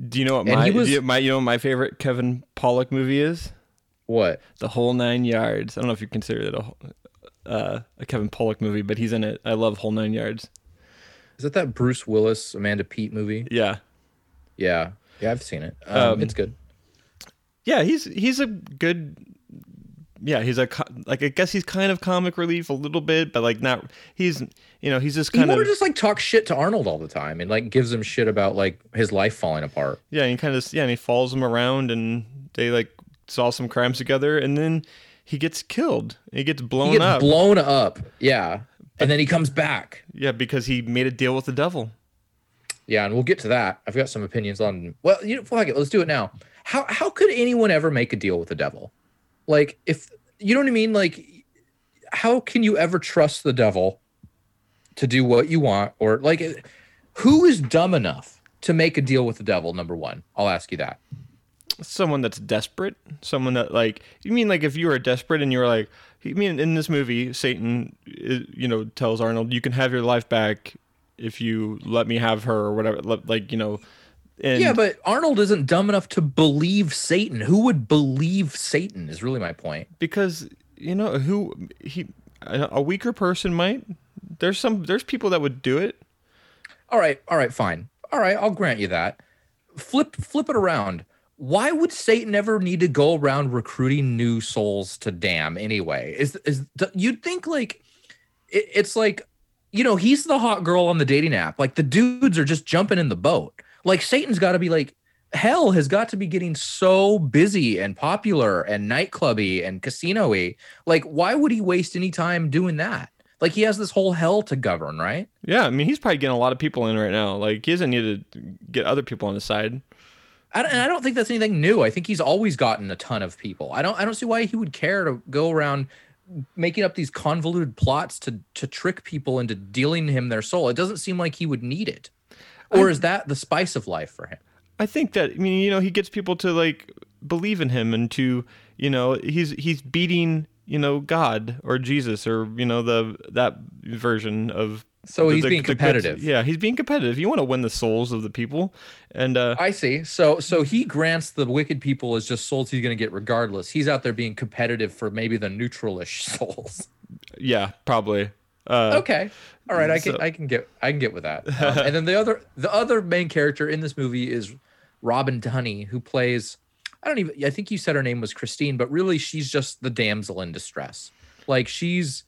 Do you know what my, was, you, my you know what my favorite Kevin Pollak movie is? What? The Whole Nine Yards. I don't know if you consider it a, uh, a Kevin Pollak movie, but he's in it. I love Whole Nine Yards. Is that that Bruce Willis, Amanda Peet movie? Yeah. Yeah. Yeah, I've seen it. Um, um, it's good. Yeah, he's he's a good... Yeah, he's a like I guess he's kind of comic relief a little bit, but like not. He's you know he's just kind he of just like talks shit to Arnold all the time and like gives him shit about like his life falling apart. Yeah, and he kind of yeah, and he follows him around and they like solve some crimes together, and then he gets killed. He gets blown he gets up. Blown up. Yeah, but, and then he comes back. Yeah, because he made a deal with the devil. Yeah, and we'll get to that. I've got some opinions on. Well, you know, fuck it. Let's do it now. How how could anyone ever make a deal with the devil? Like, if you know what I mean, like, how can you ever trust the devil to do what you want? Or, like, who is dumb enough to make a deal with the devil? Number one, I'll ask you that. Someone that's desperate. Someone that, like, you mean, like, if you were desperate and you were like, you mean in this movie, Satan, you know, tells Arnold, you can have your life back if you let me have her or whatever, like, you know. And yeah, but Arnold isn't dumb enough to believe Satan. Who would believe Satan is really my point. Because, you know, who he a weaker person might. There's some there's people that would do it. All right, all right, fine. All right, I'll grant you that. Flip flip it around. Why would Satan ever need to go around recruiting new souls to damn anyway? Is is you'd think like it, it's like, you know, he's the hot girl on the dating app. Like the dudes are just jumping in the boat. Like Satan's got to be like, hell has got to be getting so busy and popular and nightclubby and casino-y. Like, why would he waste any time doing that? Like, he has this whole hell to govern, right? Yeah, I mean, he's probably getting a lot of people in right now. Like, he doesn't need to get other people on his side. I don't, and I don't think that's anything new. I think he's always gotten a ton of people. I don't I don't see why he would care to go around making up these convoluted plots to to trick people into dealing him their soul. It doesn't seem like he would need it. Or is that the spice of life for him? I think that, I mean, you know, he gets people to, like, believe in him and to, you know, he's he's beating, you know, God or Jesus or, you know, the that version of... So the, he's the, being the, competitive. The, yeah, he's being competitive. You want to win the souls of the people. and uh, I see. So so he grants the wicked people as just souls he's going to get regardless. He's out there being competitive for maybe the neutralish souls. Yeah, probably. Uh, okay. All right, I can so. I can get I can get with that. Um, and then the other the other main character in this movie is Robin Tunney, who plays I don't even I think you said her name was Christine, but really she's just the damsel in distress. Like she's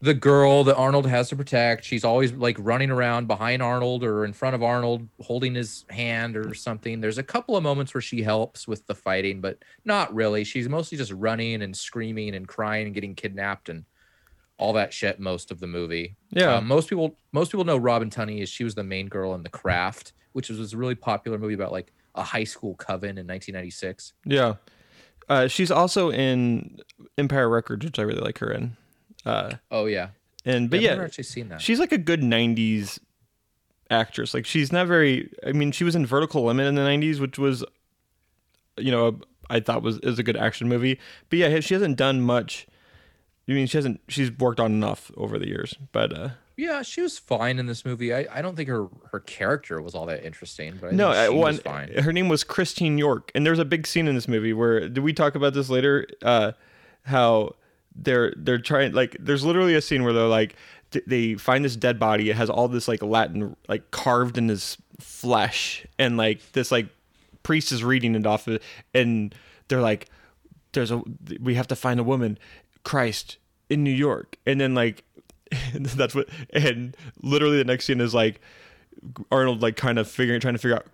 the girl that Arnold has to protect. She's always like running around behind Arnold or in front of Arnold, holding his hand or something. There's a couple of moments where she helps with the fighting, but not really. She's mostly just running and screaming and crying and getting kidnapped and all that shit most of the movie. Yeah. Uh, most people most people know Robin Tunney is she was the main girl in The Craft, which was, was a really popular movie about like a high school coven in nineteen ninety-six. Yeah. Uh, she's also in Empire Records, which I really like her in. Uh, oh, yeah. And but yeah, I've never actually seen that. She's like a good nineties actress. Like she's not very... I mean, she was in Vertical Limit in the nineties, which was, you know, I thought was is a good action movie. But yeah, she hasn't done much... You mean she hasn't? She's worked on enough over the years, but uh, yeah, she was fine in this movie. I, I don't think her, her character was all that interesting, but I no, think she well, was fine. Her name was Christine York, and there's a big scene in this movie where did we talk about this later? Uh, how they're they're trying like there's literally a scene where they're like they find this dead body. It has all this like Latin like carved in his flesh, and like this like priest is reading it off of it, and they're like, "There's a we have to find a woman." Christ in New York, and then like that's what, and literally the next scene is like Arnold like kind of figuring trying to figure out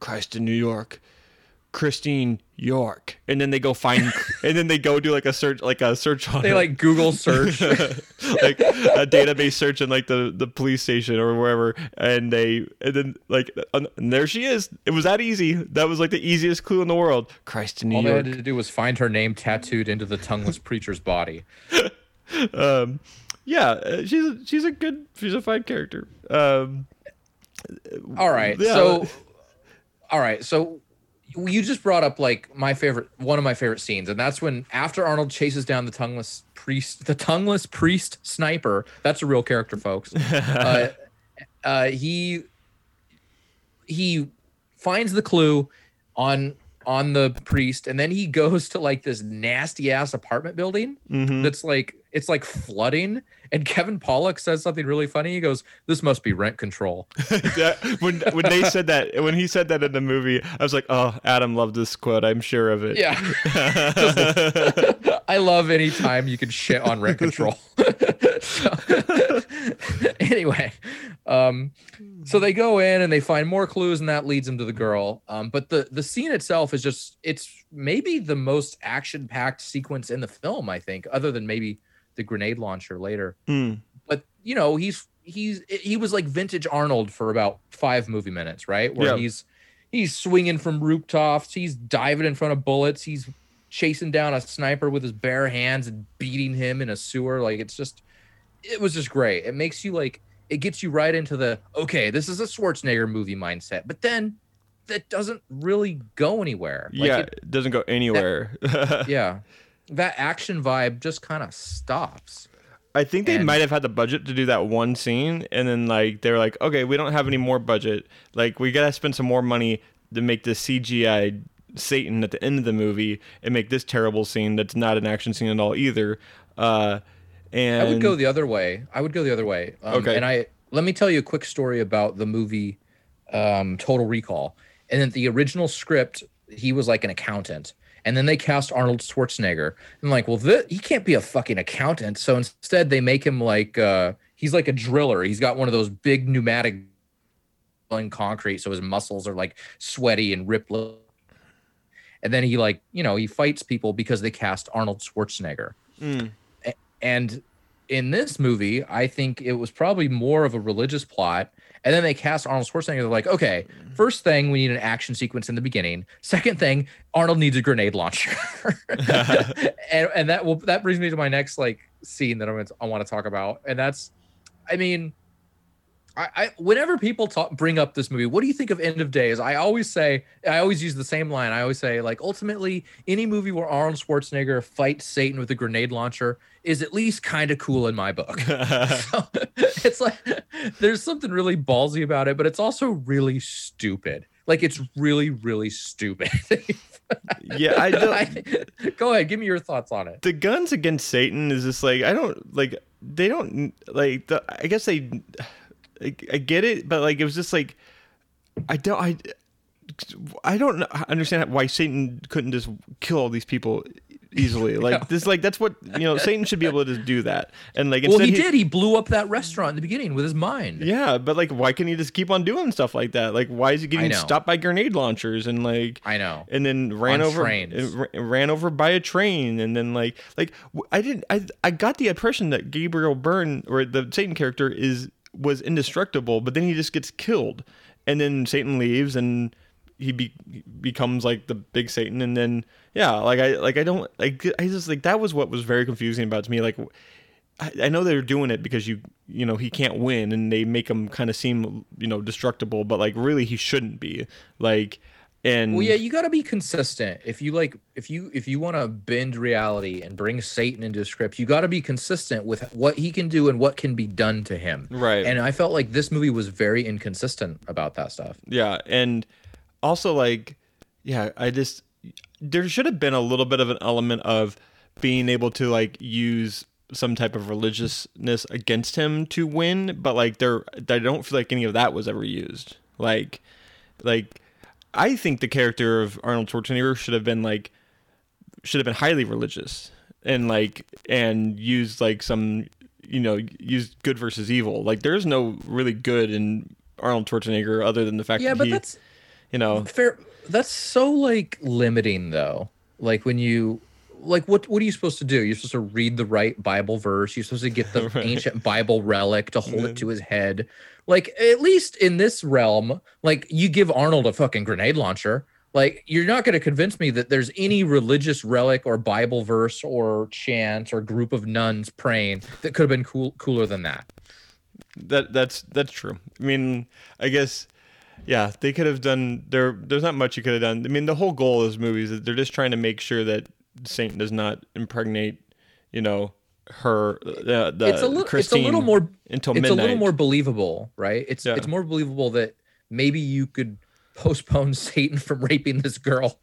Christ in New York, Christine York, and then they go find and then they go do like a search like a search on they her. Like Google search like a database search in like the the police station or wherever, and they and then like and there she is. It was that easy. That was like the easiest clue in the world. Christ in New all York. All they had to do was find her name tattooed into the tongueless preacher's body. um yeah she's she's a good she's a fine character. um all right yeah. so all right so You just brought up like my favorite, one of my favorite scenes, and that's when after Arnold chases down the tongueless priest, the tongueless priest sniper. That's a real character, folks. uh, uh, he he finds the clue on on the priest, and then he goes to like this nasty ass apartment building mm-hmm. that's like it's like flooding. And Kevin Pollak says something really funny. He goes, "This must be rent control." when when they said that, when he said that in the movie, I was like, "Oh, Adam loved this quote. I'm sure of it." Yeah, I love any time you can shit on rent control. so, anyway, um, so they go in and they find more clues, and that leads them to the girl. Um, but the the scene itself is just it's maybe the most action packed sequence in the film. I think, other than maybe the grenade launcher later. Mm. But, you know, he's he's he was like vintage Arnold for about five movie minutes, right? Where yeah. he's he's swinging from rooftops, he's diving in front of bullets, he's chasing down a sniper with his bare hands and beating him in a sewer. Like, it's just, it was just great. It makes you like, it gets you right into the, okay, this is a Schwarzenegger movie mindset. But then that doesn't really go anywhere. Like yeah, it, it doesn't go anywhere. That, yeah. That action vibe just kind of stops. I think they and, might have had the budget to do that one scene, and then like they were like, okay, we don't have any more budget. Like, we got to spend some more money to make the C G I Satan at the end of the movie and make this terrible scene that's not an action scene at all either. Uh, and I would go the other way. I would go the other way. Um, okay. And I let me tell you a quick story about the movie um, Total Recall. And then the original script, he was like an accountant. And then they cast Arnold Schwarzenegger. And like, well, th- he can't be a fucking accountant. So instead they make him like, uh, he's like a driller. He's got one of those big pneumatic in concrete. So his muscles are like sweaty and ripped. And then he like, you know, he fights people because they cast Arnold Schwarzenegger. Mm. A- and in this movie, I think it was probably more of a religious plot. And then they cast Arnold Schwarzenegger. They're like, okay, first thing, we need an action sequence in the beginning. Second thing, Arnold needs a grenade launcher. and and that will that brings me to my next like scene that I'm gonna, I want to talk about. And that's, I mean, I, I whenever people talk bring up this movie, what do you think of End of Days? I always say, I always use the same line. I always say, like, ultimately, any movie where Arnold Schwarzenegger fights Satan with a grenade launcher is at least kind of cool in my book. So, it's like there's something really ballsy about it, but it's also really stupid. Like, it's really, really stupid. Yeah, I don't. I, go ahead, give me your thoughts on it. The guns against Satan is just like I don't like. They don't like. The, I guess they. I get it, but like it was just like I don't I, I don't understand why Satan couldn't just kill all these people easily. Like yeah. this, like that's what you know. Satan should be able to just do that. And like, well, he, he did. He blew up that restaurant in the beginning with his mind. Yeah, but like, why can he just keep on doing stuff like that? Like, why is he getting stopped by grenade launchers and like I know, and then ran on over, trains. ran over by a train, and then like, like I didn't. I I got the impression that Gabriel Byrne or the Satan character is. was indestructible, but then he just gets killed, and then Satan leaves, and he be- becomes like the big Satan, and then yeah, like I like I don't like I just like that was what was very confusing about to me. Like I, I know they're doing it because you you know he can't win, and they make him kind of seem you know destructible, but like really he shouldn't be. Like and well, yeah, you got to be consistent if you like if you if you want to bend reality and bring Satan into the script, you got to be consistent with what he can do and what can be done to him. Right. And I felt like this movie was very inconsistent about that stuff. Yeah, and also like, yeah, I just there should have been a little bit of an element of being able to like use some type of religiousness against him to win, but like there, I don't feel like any of that was ever used. Like, like. I think the character of Arnold Schwarzenegger should have been like, should have been highly religious and like, and used like some, you know, used good versus evil. Like there's no really good in Arnold Schwarzenegger other than the fact yeah, that but he, that's, you know, fair. That's so like limiting though. Like when you, like what what are you supposed to do? You're supposed to read the right Bible verse. You're supposed to get the right. ancient Bible relic to hold it to his head. Like at least in this realm, like you give Arnold a fucking grenade launcher. Like you're not going to convince me that there's any religious relic or Bible verse or chant or group of nuns praying that could have been cool cooler than that. That that's that's true. I mean, I guess. Yeah, they could have done there. There's not much you could have done. I mean, the whole goal of this movie is that they're just trying to make sure that Satan does not impregnate, you know, her. Uh, the it's a little, Christine it's a little more. Until midnight. It's a little more believable, right? It's yeah. it's more believable that maybe you could postpone Satan from raping this girl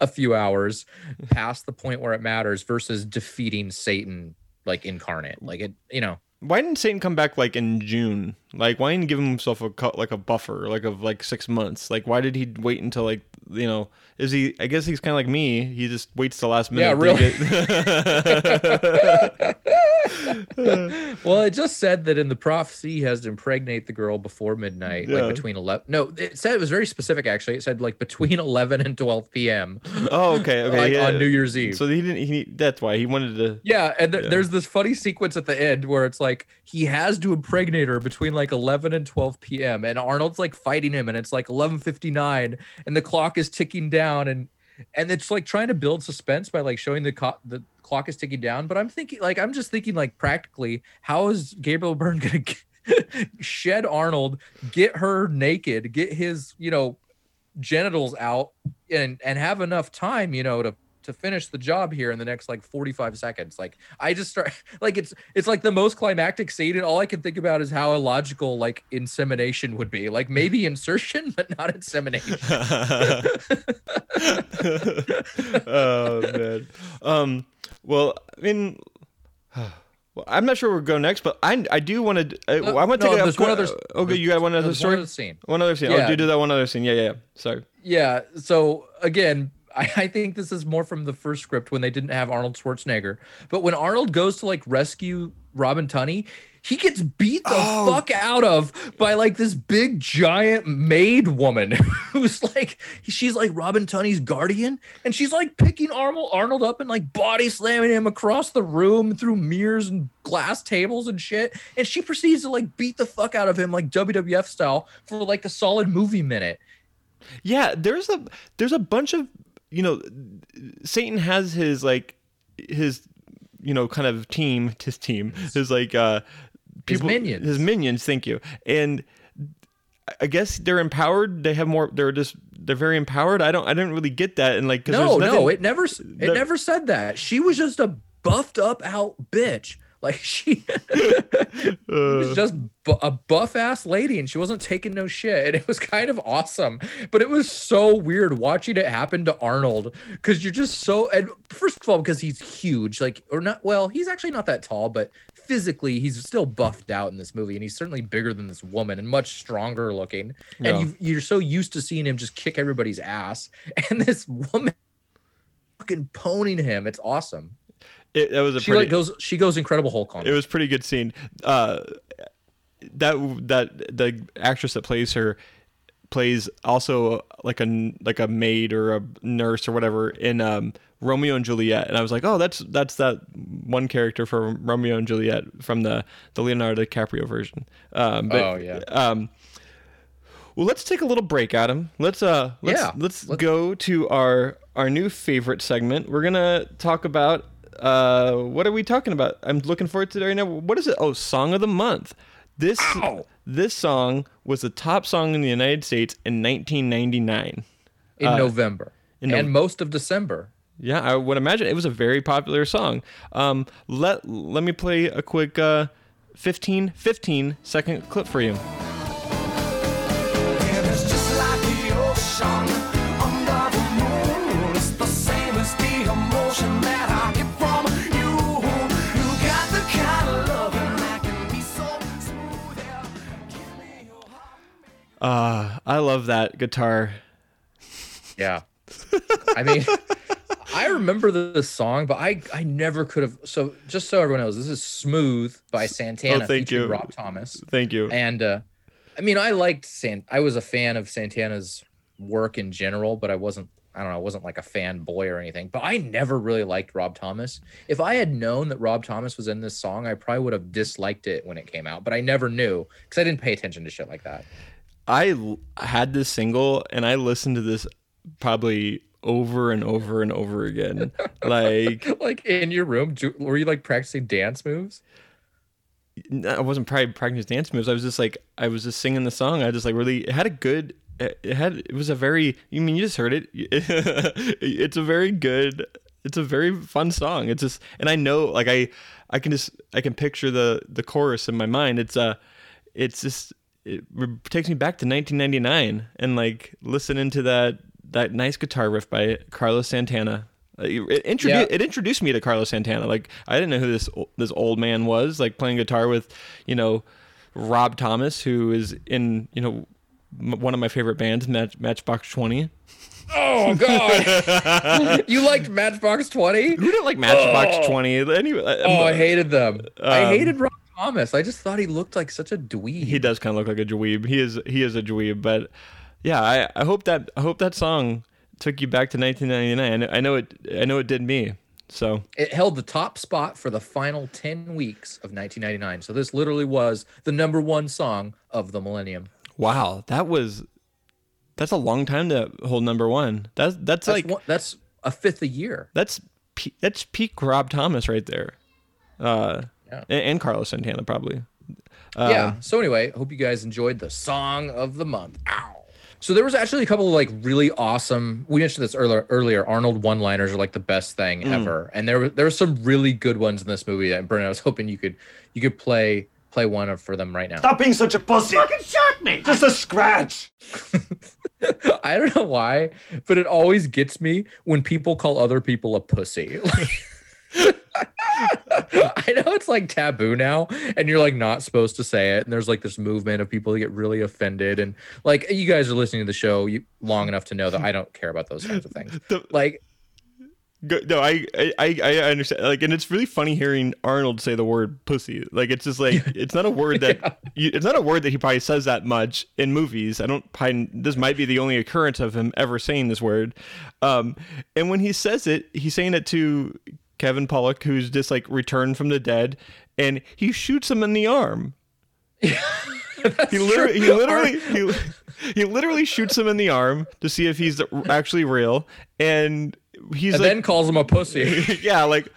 a few hours past the point where it matters versus defeating Satan like incarnate, like it, you know. Why didn't Satan come back like in June? Like, why didn't he give himself a cut, like a buffer, like of like six months? Like, why did he wait until like you know? Is he? I guess he's kind of like me. He just waits till last minute. Yeah, really. Get... Well, it just said that in the prophecy he has to impregnate the girl before midnight, yeah. like between eleven. No, it said it was very specific. Actually, it said like between eleven and twelve p.m. Oh, okay, okay, like, yeah. on New Year's Eve. So he didn't. He that's why he wanted to. Yeah, and th- yeah. there's this funny sequence at the end where it's like. Like he has to impregnate her between like eleven and twelve p m and Arnold's like fighting him and it's like eleven fifty-nine and the clock is ticking down and and it's like trying to build suspense by like showing the co- the clock is ticking down, but I'm thinking like I'm just thinking like practically how is Gabriel Byrne gonna get, shed Arnold, get her naked, get his you know genitals out and and have enough time, you know, to to finish the job here in the next like forty-five seconds. Like I just start like it's it's like the most climactic scene, and all I can think about is how illogical like insemination would be. Like maybe insertion, but not insemination. Oh man. Um well, I mean well, I'm not sure where we're going next, but I I do want to I, uh, I want to no, take there's up, one other uh, okay, you got one other story? One other scene. One other scene. Yeah. Oh, do do that one other scene. Yeah, yeah, yeah. So yeah, so again, I think this is more from the first script when they didn't have Arnold Schwarzenegger. But when Arnold goes to like rescue Robin Tunney, he gets beat the oh. fuck out of by like this big giant maid woman who's like, she's like Robin Tunney's guardian. And she's like picking Arnold up and like body slamming him across the room through mirrors and glass tables and shit. And she proceeds to like beat the fuck out of him like W W F style for like a solid movie minute. Yeah, there's a there's a bunch of, you know, Satan has his like his, you know, kind of team, his team, his like uh, people, his minions, his minions. Thank you. And I guess they're empowered. They have more. They're just they're very empowered. I don't. I didn't really get that. And like, no, nothing, no, it never. It that, never said that. She was just a buffed up out bitch. Like she was just bu- a buff ass lady, and she wasn't taking no shit. And it was kind of awesome, but it was so weird watching it happen to Arnold, because you're just so. And first of all, because he's huge, like or not. Well, he's actually not that tall, but physically he's still buffed out in this movie, and he's certainly bigger than this woman and much stronger looking. Yeah. And you, you're so used to seeing him just kick everybody's ass, and this woman fucking ponying him. It's awesome. It, that was a she pretty, like goes she goes Incredible Hulk on it. It was pretty good scene. Uh, that that the actress that plays her plays also like a like a maid or a nurse or whatever in um, Romeo and Juliet, and I was like, oh, that's that's that one character from Romeo and Juliet from the, the Leonardo DiCaprio version. Um, but, oh yeah. Um, well, let's take a little break, Adam. Let's uh let's yeah, let's, let's go to our our new favorite segment. We're gonna talk about. Uh, what are we talking about? I'm looking forward to it right now. What is it? Oh, Song of the Month. This Ow. this song was the top song in the United States in nineteen ninety-nine. In uh, November. In no- and most of December. Yeah, I would imagine. It was a very popular song. Um, let, let me play a quick uh, fifteen, fifteen second clip for you. Uh, I love that guitar. Yeah. I mean, I remember this song, but I, I never could have. So just so everyone knows, this is Smooth by Santana. Oh, thank you. Rob Thomas. Thank you. And uh, I mean, I liked San. I was a fan of Santana's work in general, but I wasn't, I don't know, I wasn't like a fanboy or anything, but I never really liked Rob Thomas. If I had known that Rob Thomas was in this song, I probably would have disliked it when it came out, but I never knew because I didn't pay attention to shit like that. I had this single and I listened to this probably over and over and over again. Like, like in your room, do, were you like practicing dance moves? No, I wasn't probably practicing dance moves. I was just like, I was just singing the song. I just like really, it had a good, it had, it was a very, I mean, you just heard it. It's a very good, it's a very fun song. It's just, and I know, like I, I can just, I can picture the, the chorus in my mind. It's uh, it's just, it takes me back to nineteen ninety-nine and like listening to that that nice guitar riff by Carlos Santana. It introduced yeah. it introduced me to Carlos Santana. Like I didn't know who this this old man was. Like playing guitar with, you know, Rob Thomas, who is in, you know, m- one of my favorite bands, Match- Matchbox twenty. Oh God! You liked Matchbox twenty? Who didn't like Matchbox oh. twenty? Anyway, oh, I hated them. Um, I hated Rob Thomas. I just thought he looked like such a dweeb. He does kind of look like a dweeb. He is he is a dweeb, but yeah, I, I hope that I hope that song took you back to nineteen ninety-nine. I know it I know it did me. So it held the top spot for the final ten weeks of nineteen ninety-nine. So this literally was the number one song of the millennium. Wow, that was that's a long time to hold number one. That's that's, that's like one, that's a fifth a year. That's that's peak Rob Thomas right there. Uh Yeah. And Carlos Santana, probably. Um, yeah. So anyway, hope you guys enjoyed the Song of the Month. Ow. So there was actually a couple of like really awesome. We mentioned this earlier. Earlier, Arnold one-liners are like the best thing mm. ever, and there were there were some really good ones in this movie. And Brennan, I was hoping you could you could play play one of for them right now. Stop being such a pussy! You fucking shot me! Just a scratch. I don't know why, but it always gets me when people call other people a pussy. I know it's like taboo now and you're like not supposed to say it, and there's like this movement of people that get really offended, and like you guys are listening to the show you, long enough to know that I don't care about those kinds of things. The, like no I, I I understand, like, and it's really funny hearing Arnold say the word pussy. Like it's just like it's not a word that yeah. you, it's not a word that he probably says that much in movies. I don't probably, this might be the only occurrence of him ever saying this word, um, and when he says it he's saying it to Kevin Pollak, who's just like returned from the dead, and he shoots him in the arm. Yeah, he literally, he literally, he, he literally shoots him in the arm to see if he's actually real, and he's and like, then calls him a pussy. Yeah, like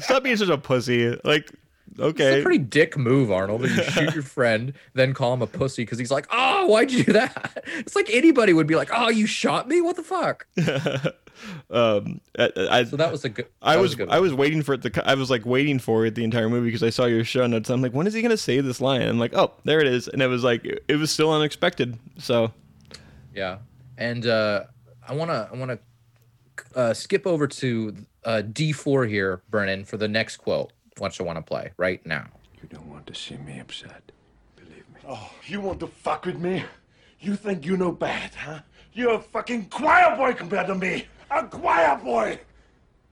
stop being such a pussy. Like, okay, it's a pretty dick move, Arnold. You shoot your friend, then call him a pussy because he's like, oh, why'd you do that? It's like anybody would be like, oh, you shot me? What the fuck? Um, I, I, so that was a good. I was, was good I was waiting for it. To, I was like waiting for it the entire movie because I saw your show notes. I'm like, when is he gonna say this line? I'm like, oh, there it is. And it was like, it was still unexpected. So, yeah. And uh, I wanna, I wanna uh, skip over to uh, D four here, Brennan, for the next quote. What you wanna play right now? You don't want to see me upset. Believe me. Oh, you want to fuck with me? You think you know bad, huh? You're a fucking choir boy compared to me. A choir boy!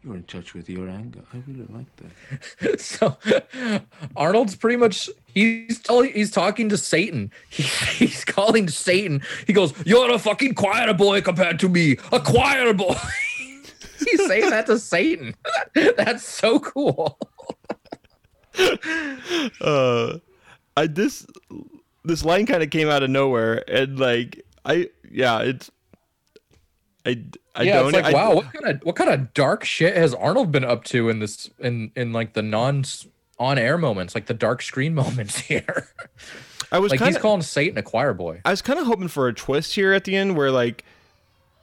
You're in touch with your anger. I really like that. So, Arnold's pretty much, he's telling, he's talking to Satan. He, he's calling Satan. He goes, you're a fucking choir boy compared to me. A choir boy! He's saying that to Satan. That's so cool. uh, I this, this line kind of came out of nowhere, and like, I, yeah, it's, I, I yeah, don't. It's like, I, wow, what kind of what kind of dark shit has Arnold been up to in this in in like the non on air moments, like the dark screen moments here? I was like, kinda, he's calling Satan a choir boy. I was kind of hoping for a twist here at the end, where like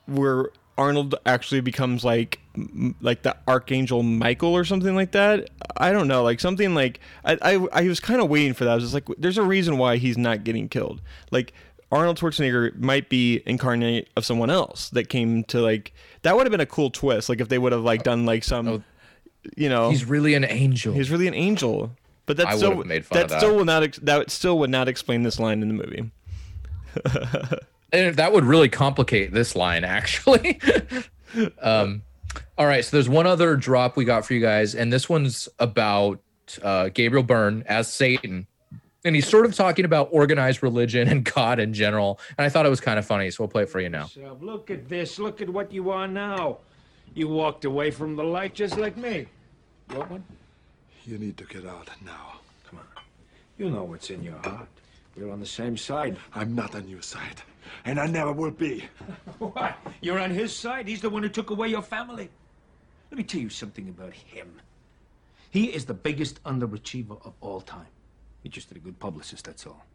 where Arnold actually becomes like like the Archangel Michael or something like that. I don't know, like something like I I, I was kind of waiting for that. I was just like, there's a reason why he's not getting killed, like. Arnold Schwarzenegger might be incarnate of someone else that came to like, that would have been a cool twist. Like if they would have like done like some, oh, you know, he's really an angel. He's really an angel. But that's still, made fun that, of that still will not, that still would not explain this line in the movie. And that would really complicate this line actually. um, all right. So there's one other drop we got for you guys. And this one's about uh, Gabriel Byrne as Satan. And he's sort of talking about organized religion and God in general. And I thought it was kind of funny, so we'll play it for you now. Look at this. Look at what you are now. You walked away from the light just like me. What one? You need to get out now. Come on. You know what's in your heart. We're on the same side. I'm not on your side. And I never will be. Why? You're on his side. He's the one who took away your family. Let me tell you something about him. He is the biggest underachiever of all time. He just did a good publicist, that's all.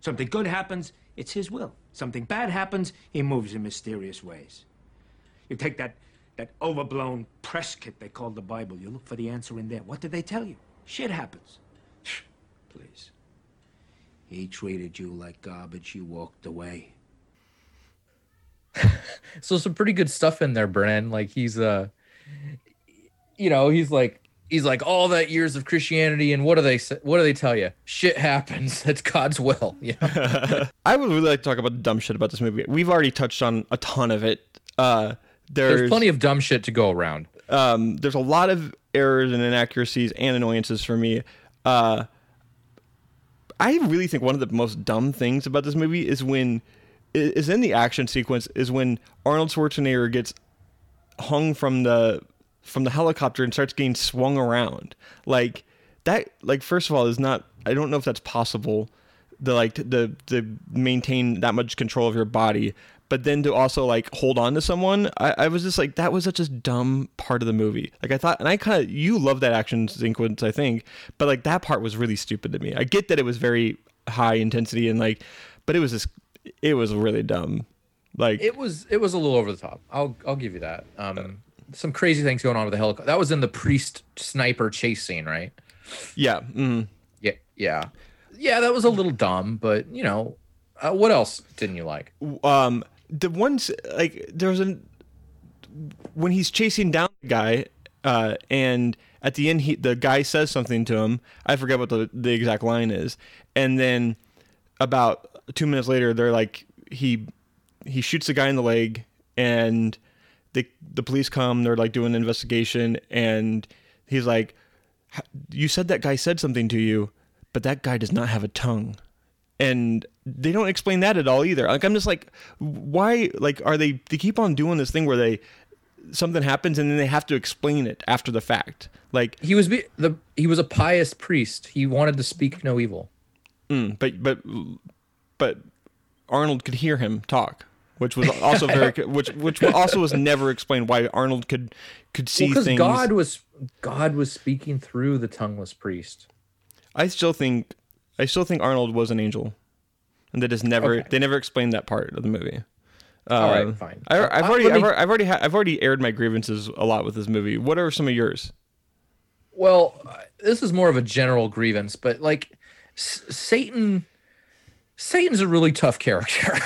Something good happens, it's his will. Something bad happens, he moves in mysterious ways. You take that, that overblown press kit they called the Bible, you look for the answer in there. What did they tell you? Shit happens. Please. He treated you like garbage, you walked away. So some pretty good stuff in there, Brennan. Like he's, uh, you know, he's like, He's like, all that years of Christianity, and what do they what do they tell you? Shit happens. That's God's will. You know? I would really like to talk about the dumb shit about this movie. We've already touched on a ton of it. Uh, there's, there's plenty of dumb shit to go around. Um, there's a lot of errors and inaccuracies and annoyances for me. Uh, I really think one of the most dumb things about this movie is when is in the action sequence is when Arnold Schwarzenegger gets hung from the. from the helicopter and starts getting swung around like that. Like, first of all, is not, I don't know if that's possible to like to, to maintain that much control of your body, but then to also like hold on to someone. I, I was just like, that was such a dumb part of the movie. Like I thought, and I kind of, you love that action sequence, I think, but like that part was really stupid to me. I get that it was very high intensity and like, but it was just, it was really dumb. Like it was, it was a little over the top. I'll, I'll give you that. Um, some crazy things going on with the helicopter. That was in the priest sniper chase scene, right? Yeah. Mm-hmm. Yeah. Yeah. Yeah. That was a little dumb, but you know, uh, what else didn't you like? Um, the ones like there was an when he's chasing down the guy, uh, and at the end, he, the guy says something to him. I forget what the, the exact line is. And then about two minutes later, they're like, he, he shoots the guy in the leg and the, the police come, they're like doing an investigation. And he's like, you said that guy said something to you, but that guy does not have a tongue. And they don't explain that at all either. Like, I'm just like, why, like, are they, they keep on doing this thing where they, something happens and then they have to explain it after the fact. Like he was be- the he was a pious priest. He wanted to speak no evil. Mm, but but but Arnold could hear him talk, which was also very which which also was never explained why Arnold could could see well, things. God was God was speaking through the tongueless priest. I still think I still think Arnold was an angel, and that is never okay. They never explained that part of the movie. Uh, All right, fine. I, I've, uh, already, me... I've already, I've already, ha- I've already aired my grievances a lot with this movie. What are some of yours? Well, uh, this is more of a general grievance, but like S- Satan, Satan's a really tough character.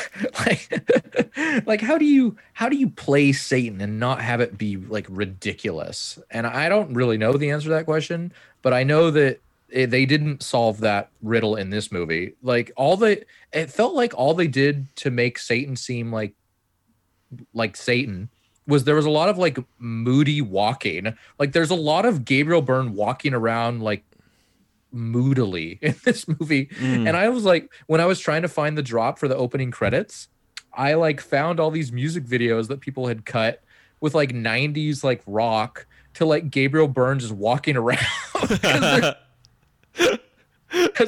like, like how do you, how do you play Satan and not have it be like ridiculous? And I don't really know the answer to that question, but I know that it, they didn't solve that riddle in this movie. Like all the, it felt like all they did to make Satan seem like. like Satan was there was a lot of like moody walking. Like there's a lot of Gabriel Byrne walking around like moodily in this movie. Mm. And I was like, when I was trying to find the drop for the opening credits, I like found all these music videos that people had cut with like nineties, like rock to like Gabriel Byrne just walking around. Because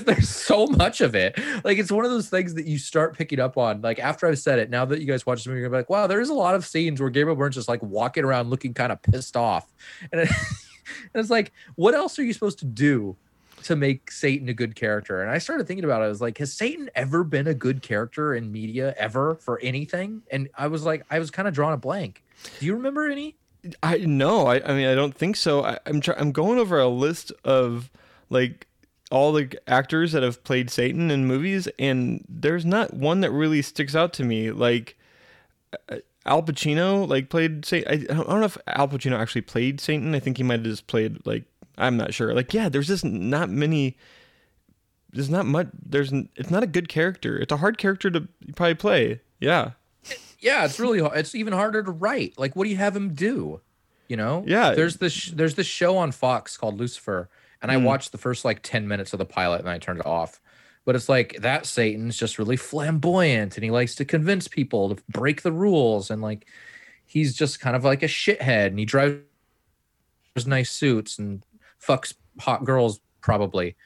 there's, there's so much of it. Like it's one of those things that you start picking up on. Like after I've said it, now that you guys watch this movie, you're gonna be like, wow, there is a lot of scenes where Gabriel Byrne's just like walking around looking kind of pissed off. And, it, and it's like, what else are you supposed to do to make Satan a good character? And I started thinking about it. I was like, has Satan ever been a good character in media ever for anything? And I was like, I was kind of drawing a blank. Do you remember any? I no, I, I mean, I don't think so. I, I'm try, I'm going over a list of like all the actors that have played Satan in movies, and there's not one that really sticks out to me. Like Al Pacino, like played Satan. I don't know if Al Pacino actually played Satan. I think he might have just played like, I'm not sure. Like, yeah, there's just not many. There's not much. There's it's not a good character. It's a hard character to probably play. Yeah. Yeah, it's really hard. It's even harder to write. Like, what do you have him do? You know? Yeah. There's this. There's this show on Fox called Lucifer. And I watched the first like ten minutes of the pilot and I turned it off. But it's like that Satan's just really flamboyant and he likes to convince people to break the rules. And like he's just kind of like a shithead and he drives nice suits and fucks hot girls probably.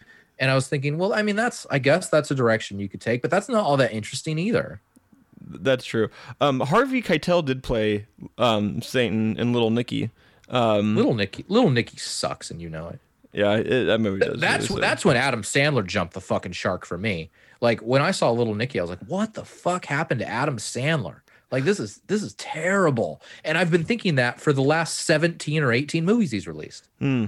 And I was thinking, well, I mean, that's I guess that's a direction you could take, but that's not all that interesting either. That's true. Um, Harvey Keitel did play um, Satan in Little Nicky. Um, Little Nicky. Little Nicky sucks and you know it. Yeah, it, that movie does. That's really, so. That's when Adam Sandler jumped the fucking shark for me. Like when I saw Little Nicky, I was like, "What the fuck happened to Adam Sandler? Like this is this is terrible." And I've been thinking that for the last seventeen or eighteen movies he's released. Hmm.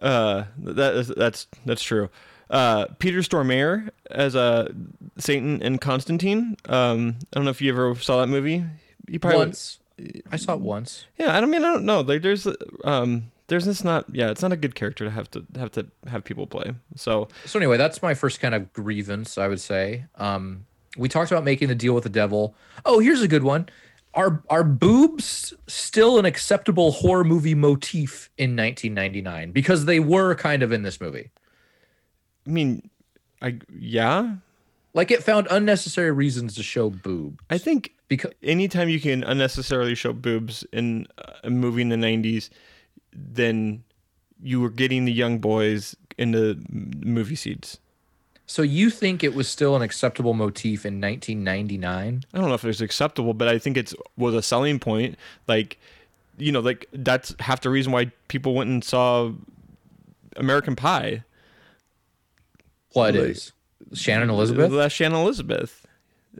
Uh, that is, that's that's true. Uh, Peter Stormare as a Satan in Constantine. Um, I don't know if you ever saw that movie. You probably once. Would, I saw it once. Yeah, I don't mean I don't know. Like there's um. There's this not, yeah, it's not a good character to have to have to have people play. So, so anyway, that's my first kind of grievance, I would say. Um, we talked about making the deal with the devil. Oh, here's a good one. Are are boobs still an acceptable horror movie motif in nineteen ninety-nine? Because they were kind of in this movie. I mean, I yeah, like it found unnecessary reasons to show boobs. I think because anytime you can unnecessarily show boobs in a movie in the nineties. Then you were getting the young boys into movie seats. So you think it was still an acceptable motif in nineteen ninety-nine? I don't know if it was acceptable, but I think it was a selling point. Like, you know, like that's half the reason why people went and saw American Pie. What like, is Shannon Elizabeth? That's Shannon Elizabeth.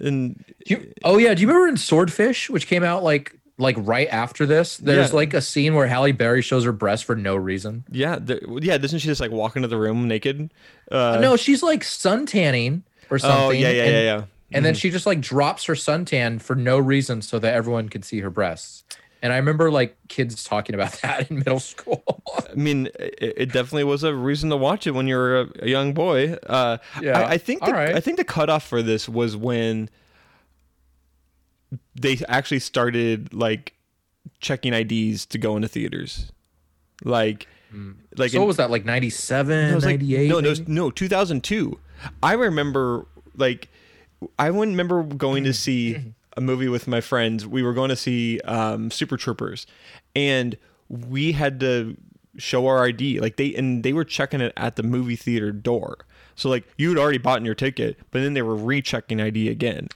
And you, oh yeah, do you remember in Swordfish, which came out like like right after this? There's yeah. like a scene where Halle Berry shows her breasts for no reason. Yeah, there, yeah. Doesn't she just like walk into the room naked? Uh, no, she's like suntanning or something. Oh yeah, yeah, and, yeah, yeah. And mm. then she just like drops her suntan for no reason so that everyone could see her breasts. And I remember like kids talking about that in middle school. I mean, it, it definitely was a reason to watch it when you were a, a young boy. Uh, yeah, I, I think the, right. I think the cutoff for this was when they actually started like checking I Ds to go into theaters. Like, mm. like so in, what was that, like ninety-seven, ninety-eight? Like, no, no, no, two thousand two. I remember like I wouldn't remember going to see a movie with my friends. We were going to see um, Super Troopers, and we had to show our I D. Like they and they were checking it at the movie theater door. So like you had already bought your ticket, but then they were rechecking I D again.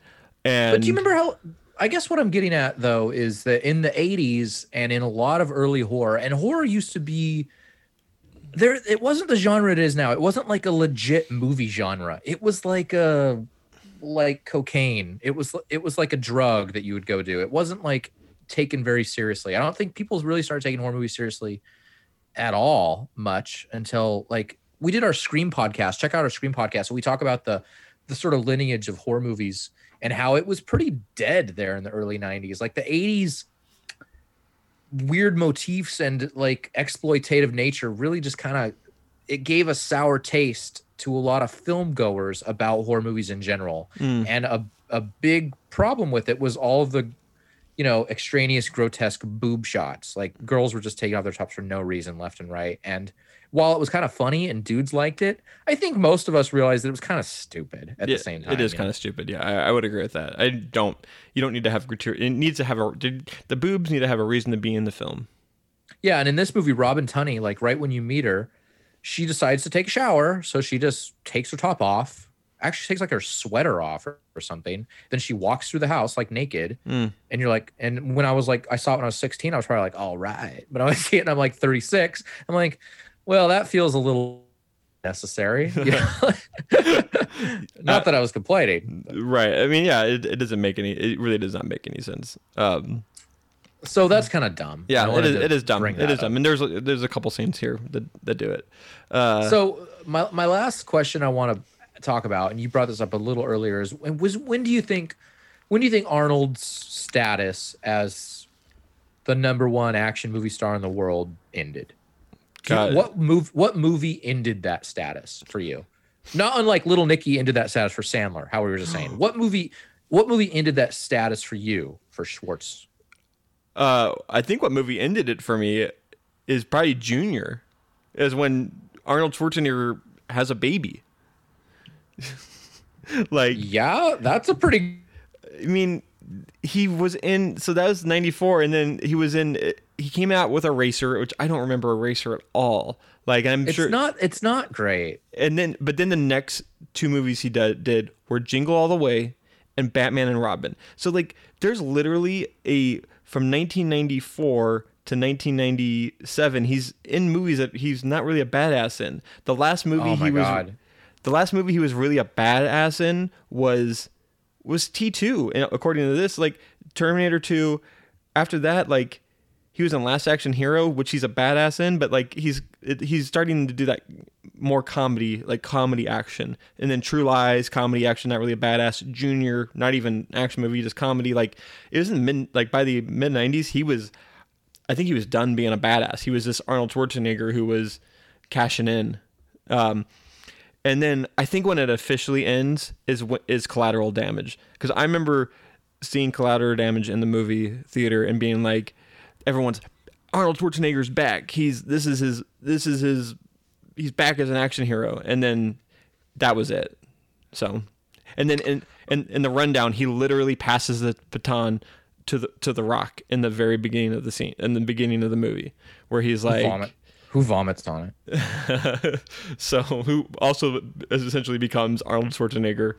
And but do you remember how? I guess what I'm getting at though is that in the eighties and in a lot of early horror, and horror used to be there. It wasn't the genre it is now. It wasn't like a legit movie genre. It was like a like cocaine. It was it was like a drug that you would go do. It wasn't like taken very seriously. I don't think people really started taking horror movies seriously at all much until like we did our Scream podcast. Check out our Scream podcast. So we talk about the the sort of lineage of horror movies and how it was pretty dead there in the early nineties. Like the eighties weird motifs and like exploitative nature really just kind of it gave a sour taste to a lot of film goers about horror movies in general. Mm. And a a big problem with it was all of the, you know, extraneous, grotesque boob shots. Like girls were just taking off their tops for no reason left and right. And while it was kind of funny and dudes liked it, I think most of us realized that it was kind of stupid at yeah, the same time. It is kind know? of stupid. Yeah, I, I would agree with that. I don't, you don't need to have gratuity. It needs to have a, the boobs need to have a reason to be in the film. Yeah. And in this movie, Robin Tunney, like right when you meet her, she decides to take a shower, so she just takes her top off. Actually, takes like her sweater off or, or something. Then she walks through the house like naked. Mm. And you're like, and when I was like, I saw it when I was sixteen, I was probably like, all right. But I see it and I'm like thirty-six. I'm like, well, that feels a little necessary. You know? Not uh, that I was complaining. But. Right. I mean, yeah, it, it doesn't make any. It really does not make any sense. Um, So that's kind of dumb. Yeah, it is, it is dumb. It is up. dumb. And there's there's a couple scenes here that, that do it. Uh, so my my last question I want to talk about, and you brought this up a little earlier, is was when do you think when do you think Arnold's status as the number one action movie star in the world ended? You, what move what movie ended that status for you? Not unlike Little Nicky ended that status for Sandler. How we were just saying, what movie what movie ended that status for you for Schwartz? Uh, I think what movie ended it for me is probably Junior, is when Arnold Schwarzenegger has a baby. Like, yeah, that's a pretty. I mean, he was in so that was ninety-four, and then he was in. He came out with Eraser, which I don't remember Eraser at all. Like, I'm it's sure it's not. It's not great. And then, but then the next two movies he did, did were Jingle All the Way and Batman and Robin. So like, there's literally a. From nineteen ninety-four to nineteen ninety-seven, he's in movies that he's not really a badass in. The last movie oh my he was, God. the last movie he was really a badass in was was T two. And according to this, like Terminator two. After that, like he was in Last Action Hero, which he's a badass in, but like he's he's starting to do that more comedy, like comedy action, and then True Lies, comedy action, not really a badass. Junior, not even action movie, just comedy. Like it was in mid, like by the mid nineties, he was, I think he was done being a badass. He was this Arnold Schwarzenegger who was cashing in. Um, and then I think when it officially ends is is Collateral Damage, because I remember seeing Collateral Damage in the movie theater and being like, everyone's Arnold Schwarzenegger's back. He's this is his this is his. He's back as an action hero, and then that was it. So, and then in in, in the rundown, he literally passes the baton to the to the Rock in the very beginning of the scene, in the beginning of the movie, where he's like, who, vomit. who vomits on it? So who also essentially becomes Arnold Schwarzenegger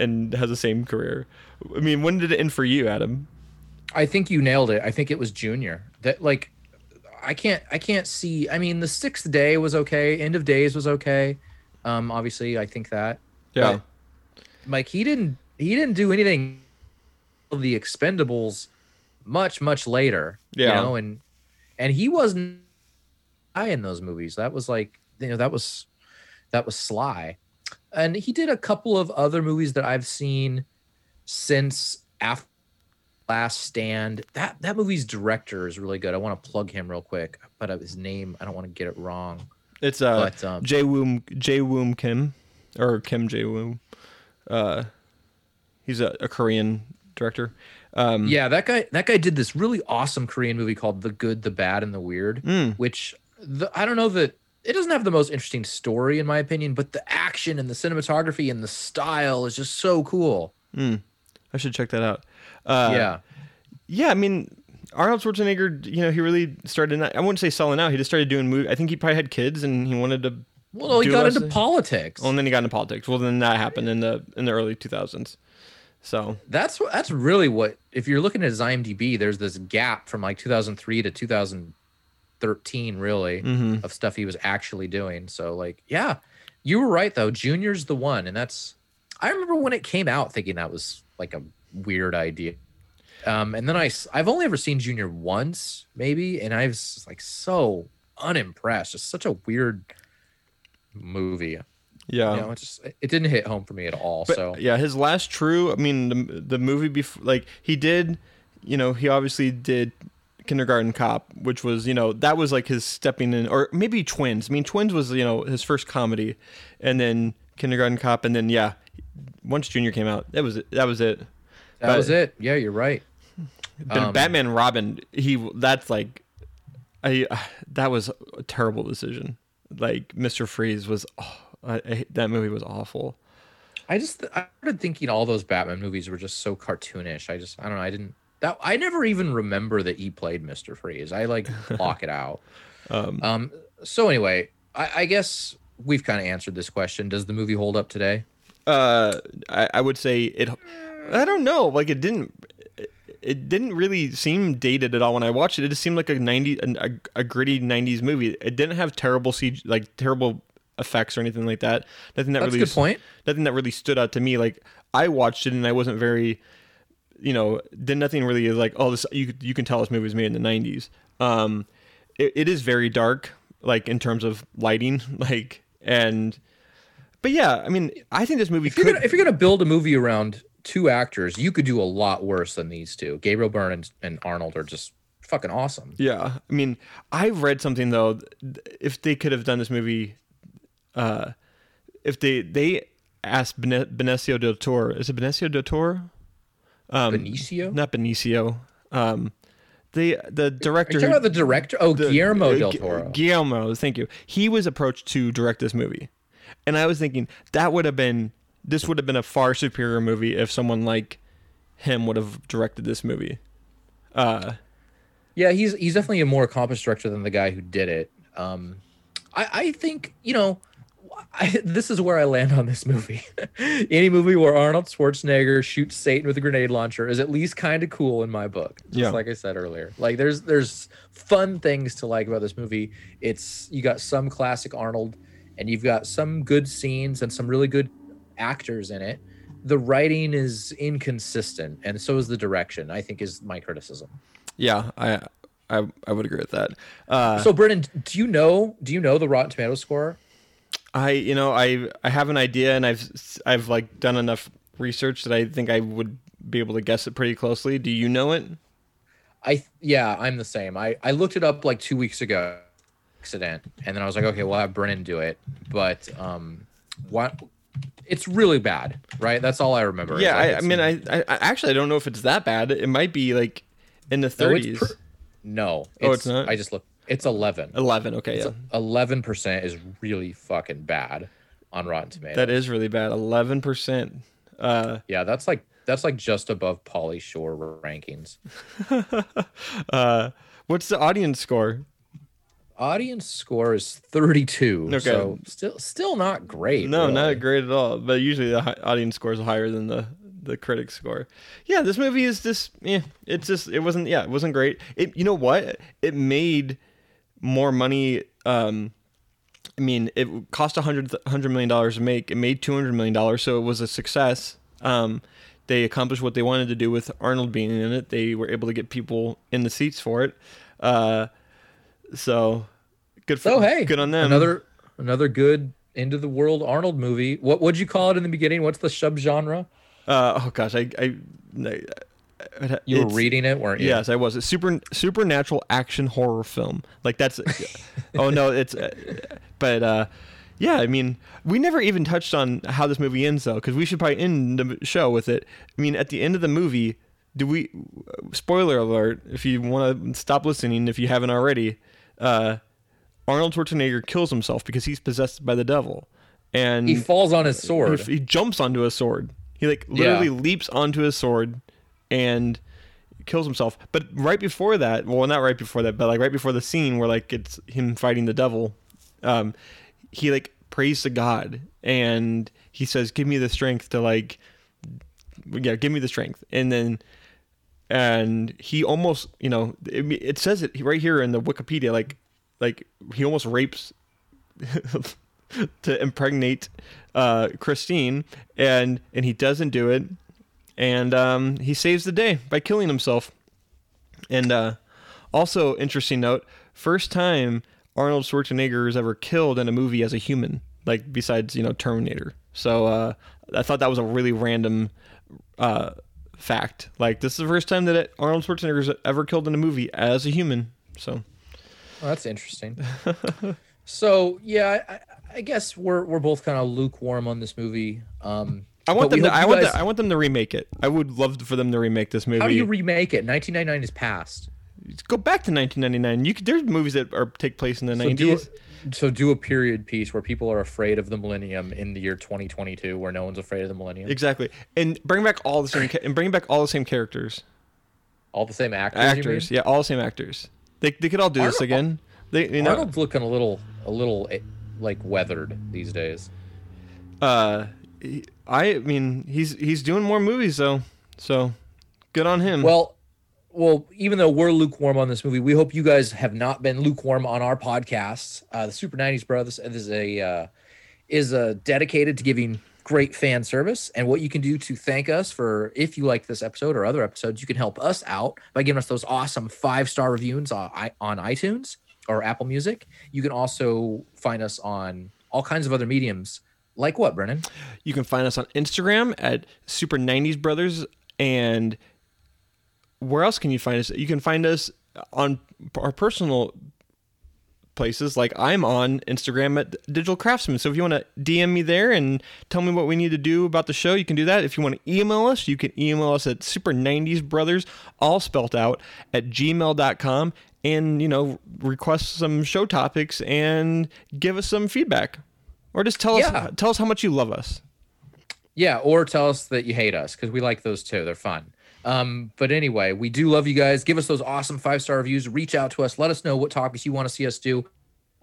and has the same career. I mean, when did it end for you, Adam? I think you nailed it. I think it was Junior. That like. I can't I can't see. I mean, The Sixth Day was okay. End of Days was okay. Um, obviously, I think that. Yeah. But, like, he didn't. he didn't do anything of the Expendables much, much later. Yeah. You know, and and he wasn't high in those movies. That was like, you know, that was that was Sly. And he did a couple of other movies that I've seen since after Last Stand. That that movie's director is really good. I want to plug him real quick, but his name, I don't want to get it wrong. It's uh but, um, Jae-woom Jae-woom Kim or Kim Jae-woom. Uh, he's a, a Korean director. Um, yeah, that guy that guy did this really awesome Korean movie called The Good, the Bad, and the Weird, mm. which the, I don't know that it doesn't have the most interesting story in my opinion, but the action and the cinematography and the style is just so cool. Mm. I should check that out. Uh, yeah, yeah. I mean, Arnold Schwarzenegger, you know, he really started. Not, I wouldn't say selling out. He just started doing movies. I think he probably had kids and he wanted to. Well, no, he got into politics. Oh, and then he got into politics. Well, then that happened in the in the early two thousands. So that's that's really what. If you're looking at his IMDb, there's this gap from like two thousand three to two thousand thirteen, really, mm-hmm. of stuff he was actually doing. So, like, yeah, you were right though. Junior's the one, and that's. I remember when it came out, thinking that was like a weird idea. Um, and then I, I've only ever seen Junior once, maybe, and I was like so unimpressed. It's such a weird movie. Yeah, you know, it just it didn't hit home for me at all. But, so yeah, his last true, I mean, the the movie before, like he did, you know, he obviously did Kindergarten Cop, which was, you know, that was like his stepping in, or maybe Twins. I mean, Twins was, you know, his first comedy, and then Kindergarten Cop, and then yeah, once Junior came out, that was it. That was it. That but, was it. Yeah, you're right. But um, Batman and Robin, he that's like, I that was a terrible decision. Like Mister Freeze was, oh, I, I, that movie was awful. I just I started thinking all those Batman movies were just so cartoonish. I just I don't know. I didn't that I never even remember that he played Mister Freeze. I like block it out. Um, um. So anyway, I, I guess we've kind of answered this question. Does the movie hold up today? Uh, I, I would say it. I don't know. Like it didn't. It didn't really seem dated at all when I watched it. It just seemed like a ninety, a, a gritty nineties movie. It didn't have terrible C G, like terrible effects or anything like that. Nothing that That's really. A good point. Nothing that really stood out to me. Like I watched it and I wasn't very, you know, did nothing really like. Oh, this you you can tell this movie was made in the nineties. Um, it, it is very dark, like in terms of lighting, like and. But yeah, I mean, I think this movie. If you're could... gonna, if you're gonna build a movie around two actors, you could do a lot worse than these two. Gabriel Byrne and, and Arnold are just fucking awesome. Yeah, I mean, I've read something though. If they could have done this movie, uh, if they they asked Bene- Benicio del Toro, is it Benicio del Toro? Um, Benicio, not Benicio. Um, the the director. Are you talking about the director? Oh, the, Guillermo del Toro. Guillermo, thank you. He was approached to direct this movie. And I was thinking that would have been, this would have been a far superior movie if someone like him would have directed this movie. Uh, yeah, he's he's definitely a more accomplished director than the guy who did it. Um, I, I think, you know, I, this is where I land on this movie. Any movie where Arnold Schwarzenegger shoots Satan with a grenade launcher is at least kind of cool in my book. Just yeah. Like I said earlier, like there's there's fun things to like about this movie. It's you got some classic Arnold. And you've got some good scenes and some really good actors in it. The writing is inconsistent, and so is the direction, I think, is my criticism. Yeah, I I, I would agree with that. Uh, so, Brennan, do you know do you know the Rotten Tomatoes score? I you know I I have an idea, and I've I've like done enough research that I think I would be able to guess it pretty closely. Do you know it? I yeah, I'm the same. I I looked it up like two weeks ago. Accident and then I was like, okay, we'll have Brennan do it, but um what it's really bad, right? That's all I remember. Yeah, I, I mean I, I actually I don't know if it's that bad. It might be like in the thirties. No, it's, per- no, it's, oh, it's not. I just look, it's eleven eleven. Okay, it's yeah, eleven percent is really fucking bad on Rotten Tomatoes. That is really bad. Eleven percent. Uh yeah, that's like that's like just above Pauly Shore rankings. Uh what's the audience score? Audience score is thirty-two. Okay. So still still not great. No, really. Not great at all. But usually the hi- audience score is higher than the, the critic score. Yeah, this movie is just yeah, it's just it wasn't yeah, it wasn't great. It you know what? It made more money. um I mean, it cost one hundred million dollars to make. It made two hundred million dollars, so it was a success. Um They accomplished what they wanted to do with Arnold being in it. They were able to get people in the seats for it. Uh, so good for oh, hey. good on them. Another another good end of the world Arnold movie. What would you call it in the beginning? What's the subgenre? Uh, oh gosh, I I, I, I you were reading it, weren't you? Yes, I was. It's super supernatural action horror film. Like that's. oh no, it's. Uh, but. Uh, Yeah, I mean, we never even touched on how this movie ends, though, because we should probably end the show with it. I mean, at the end of the movie, do we... Spoiler alert, if you want to stop listening, if you haven't already, uh, Arnold Schwarzenegger kills himself because he's possessed by the devil. And he falls on his sword. He jumps onto his sword. He, like, literally yeah. leaps onto his sword and kills himself. But right before that... Well, not right before that, but, like, right before the scene where, like, it's him fighting the devil... Um, he like prays to God and he says, give me the strength to like, yeah, give me the strength. And then, and he almost, you know, it, it says it right here in the Wikipedia, like, like he almost rapes to impregnate, uh, Christine and, and he doesn't do it. And, um, he saves the day by killing himself. And, uh, also interesting note, first time Arnold Schwarzenegger is ever killed in a movie as a human, like besides, you know, Terminator. So uh, I thought that was a really random uh, fact. Like this is the first time that it, Arnold Schwarzenegger's ever killed in a movie as a human. So well, that's interesting. so yeah, I, I guess we're we're both kind of lukewarm on this movie. Um, I want them. To, I want. Guys... The, I want them to remake it. I would love for them to remake this movie. How do you remake it? nineteen ninety-nine is past. Go back to nineteen ninety-nine. You could, there's movies that are take place in the so nineties. Do a, so do a period piece where people are afraid of the millennium in the year twenty twenty-two, where no one's afraid of the millennium. Exactly, and bring back all the same and bring back all the same characters, all the same actors. Actors, yeah, all the same actors. They they could all do Arnold, this again. They, you know, Arnold's looking a little a little like weathered these days. Uh, I mean he's he's doing more movies though, so good on him. Well. Well, even though we're lukewarm on this movie, we hope you guys have not been lukewarm on our podcasts. Uh, the Super nineties Brothers is a uh, is a dedicated to giving great fan service. And what you can do to thank us for, if you like this episode or other episodes, you can help us out by giving us those awesome five-star reviews on, on iTunes or Apple Music. You can also find us on all kinds of other mediums. Like what, Brennan? You can find us on Instagram at Super nineties Brothers and... Where else can you find us? You can find us on our personal places. Like I'm on Instagram at Digital Craftsman. So if you want to D M me there and tell me what we need to do about the show, you can do that. If you want to email us, you can email us at super nineties brothers, all spelled out, at gmail dot com. And, you know, request some show topics and give us some feedback. Or just tell yeah. us tell us how much you love us. Yeah, or tell us that you hate us because we like those too. They're fun. Um, but anyway, we do love you guys. Give us those awesome five-star reviews. Reach out to us. Let us know what topics you want to see us do.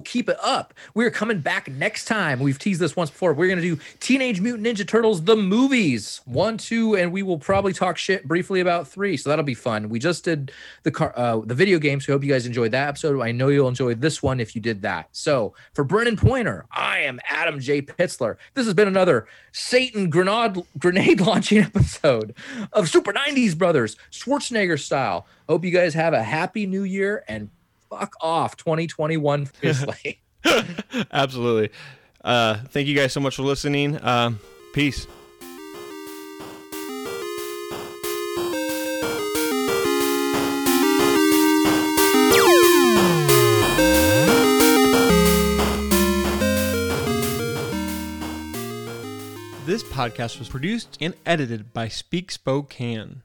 Keep it up. We're coming back next time. We've teased this once before. We're going to do Teenage Mutant Ninja Turtles, the movies, one, two, and we will probably talk shit briefly about three. So that'll be fun. We just did the car, uh, the video game. So I hope you guys enjoyed that episode. I know you'll enjoy this one if you did that. So for Brennan Poynter, I am Adam J. Pitzler. This has been another Satan grenade, grenade launching episode of Super nineties Brothers, Schwarzenegger style. Hope you guys have a happy new year and fuck off twenty twenty-one fiercely. Absolutely. Uh, thank you guys so much for listening. Uh, peace. This podcast was produced and edited by Speak Spokane.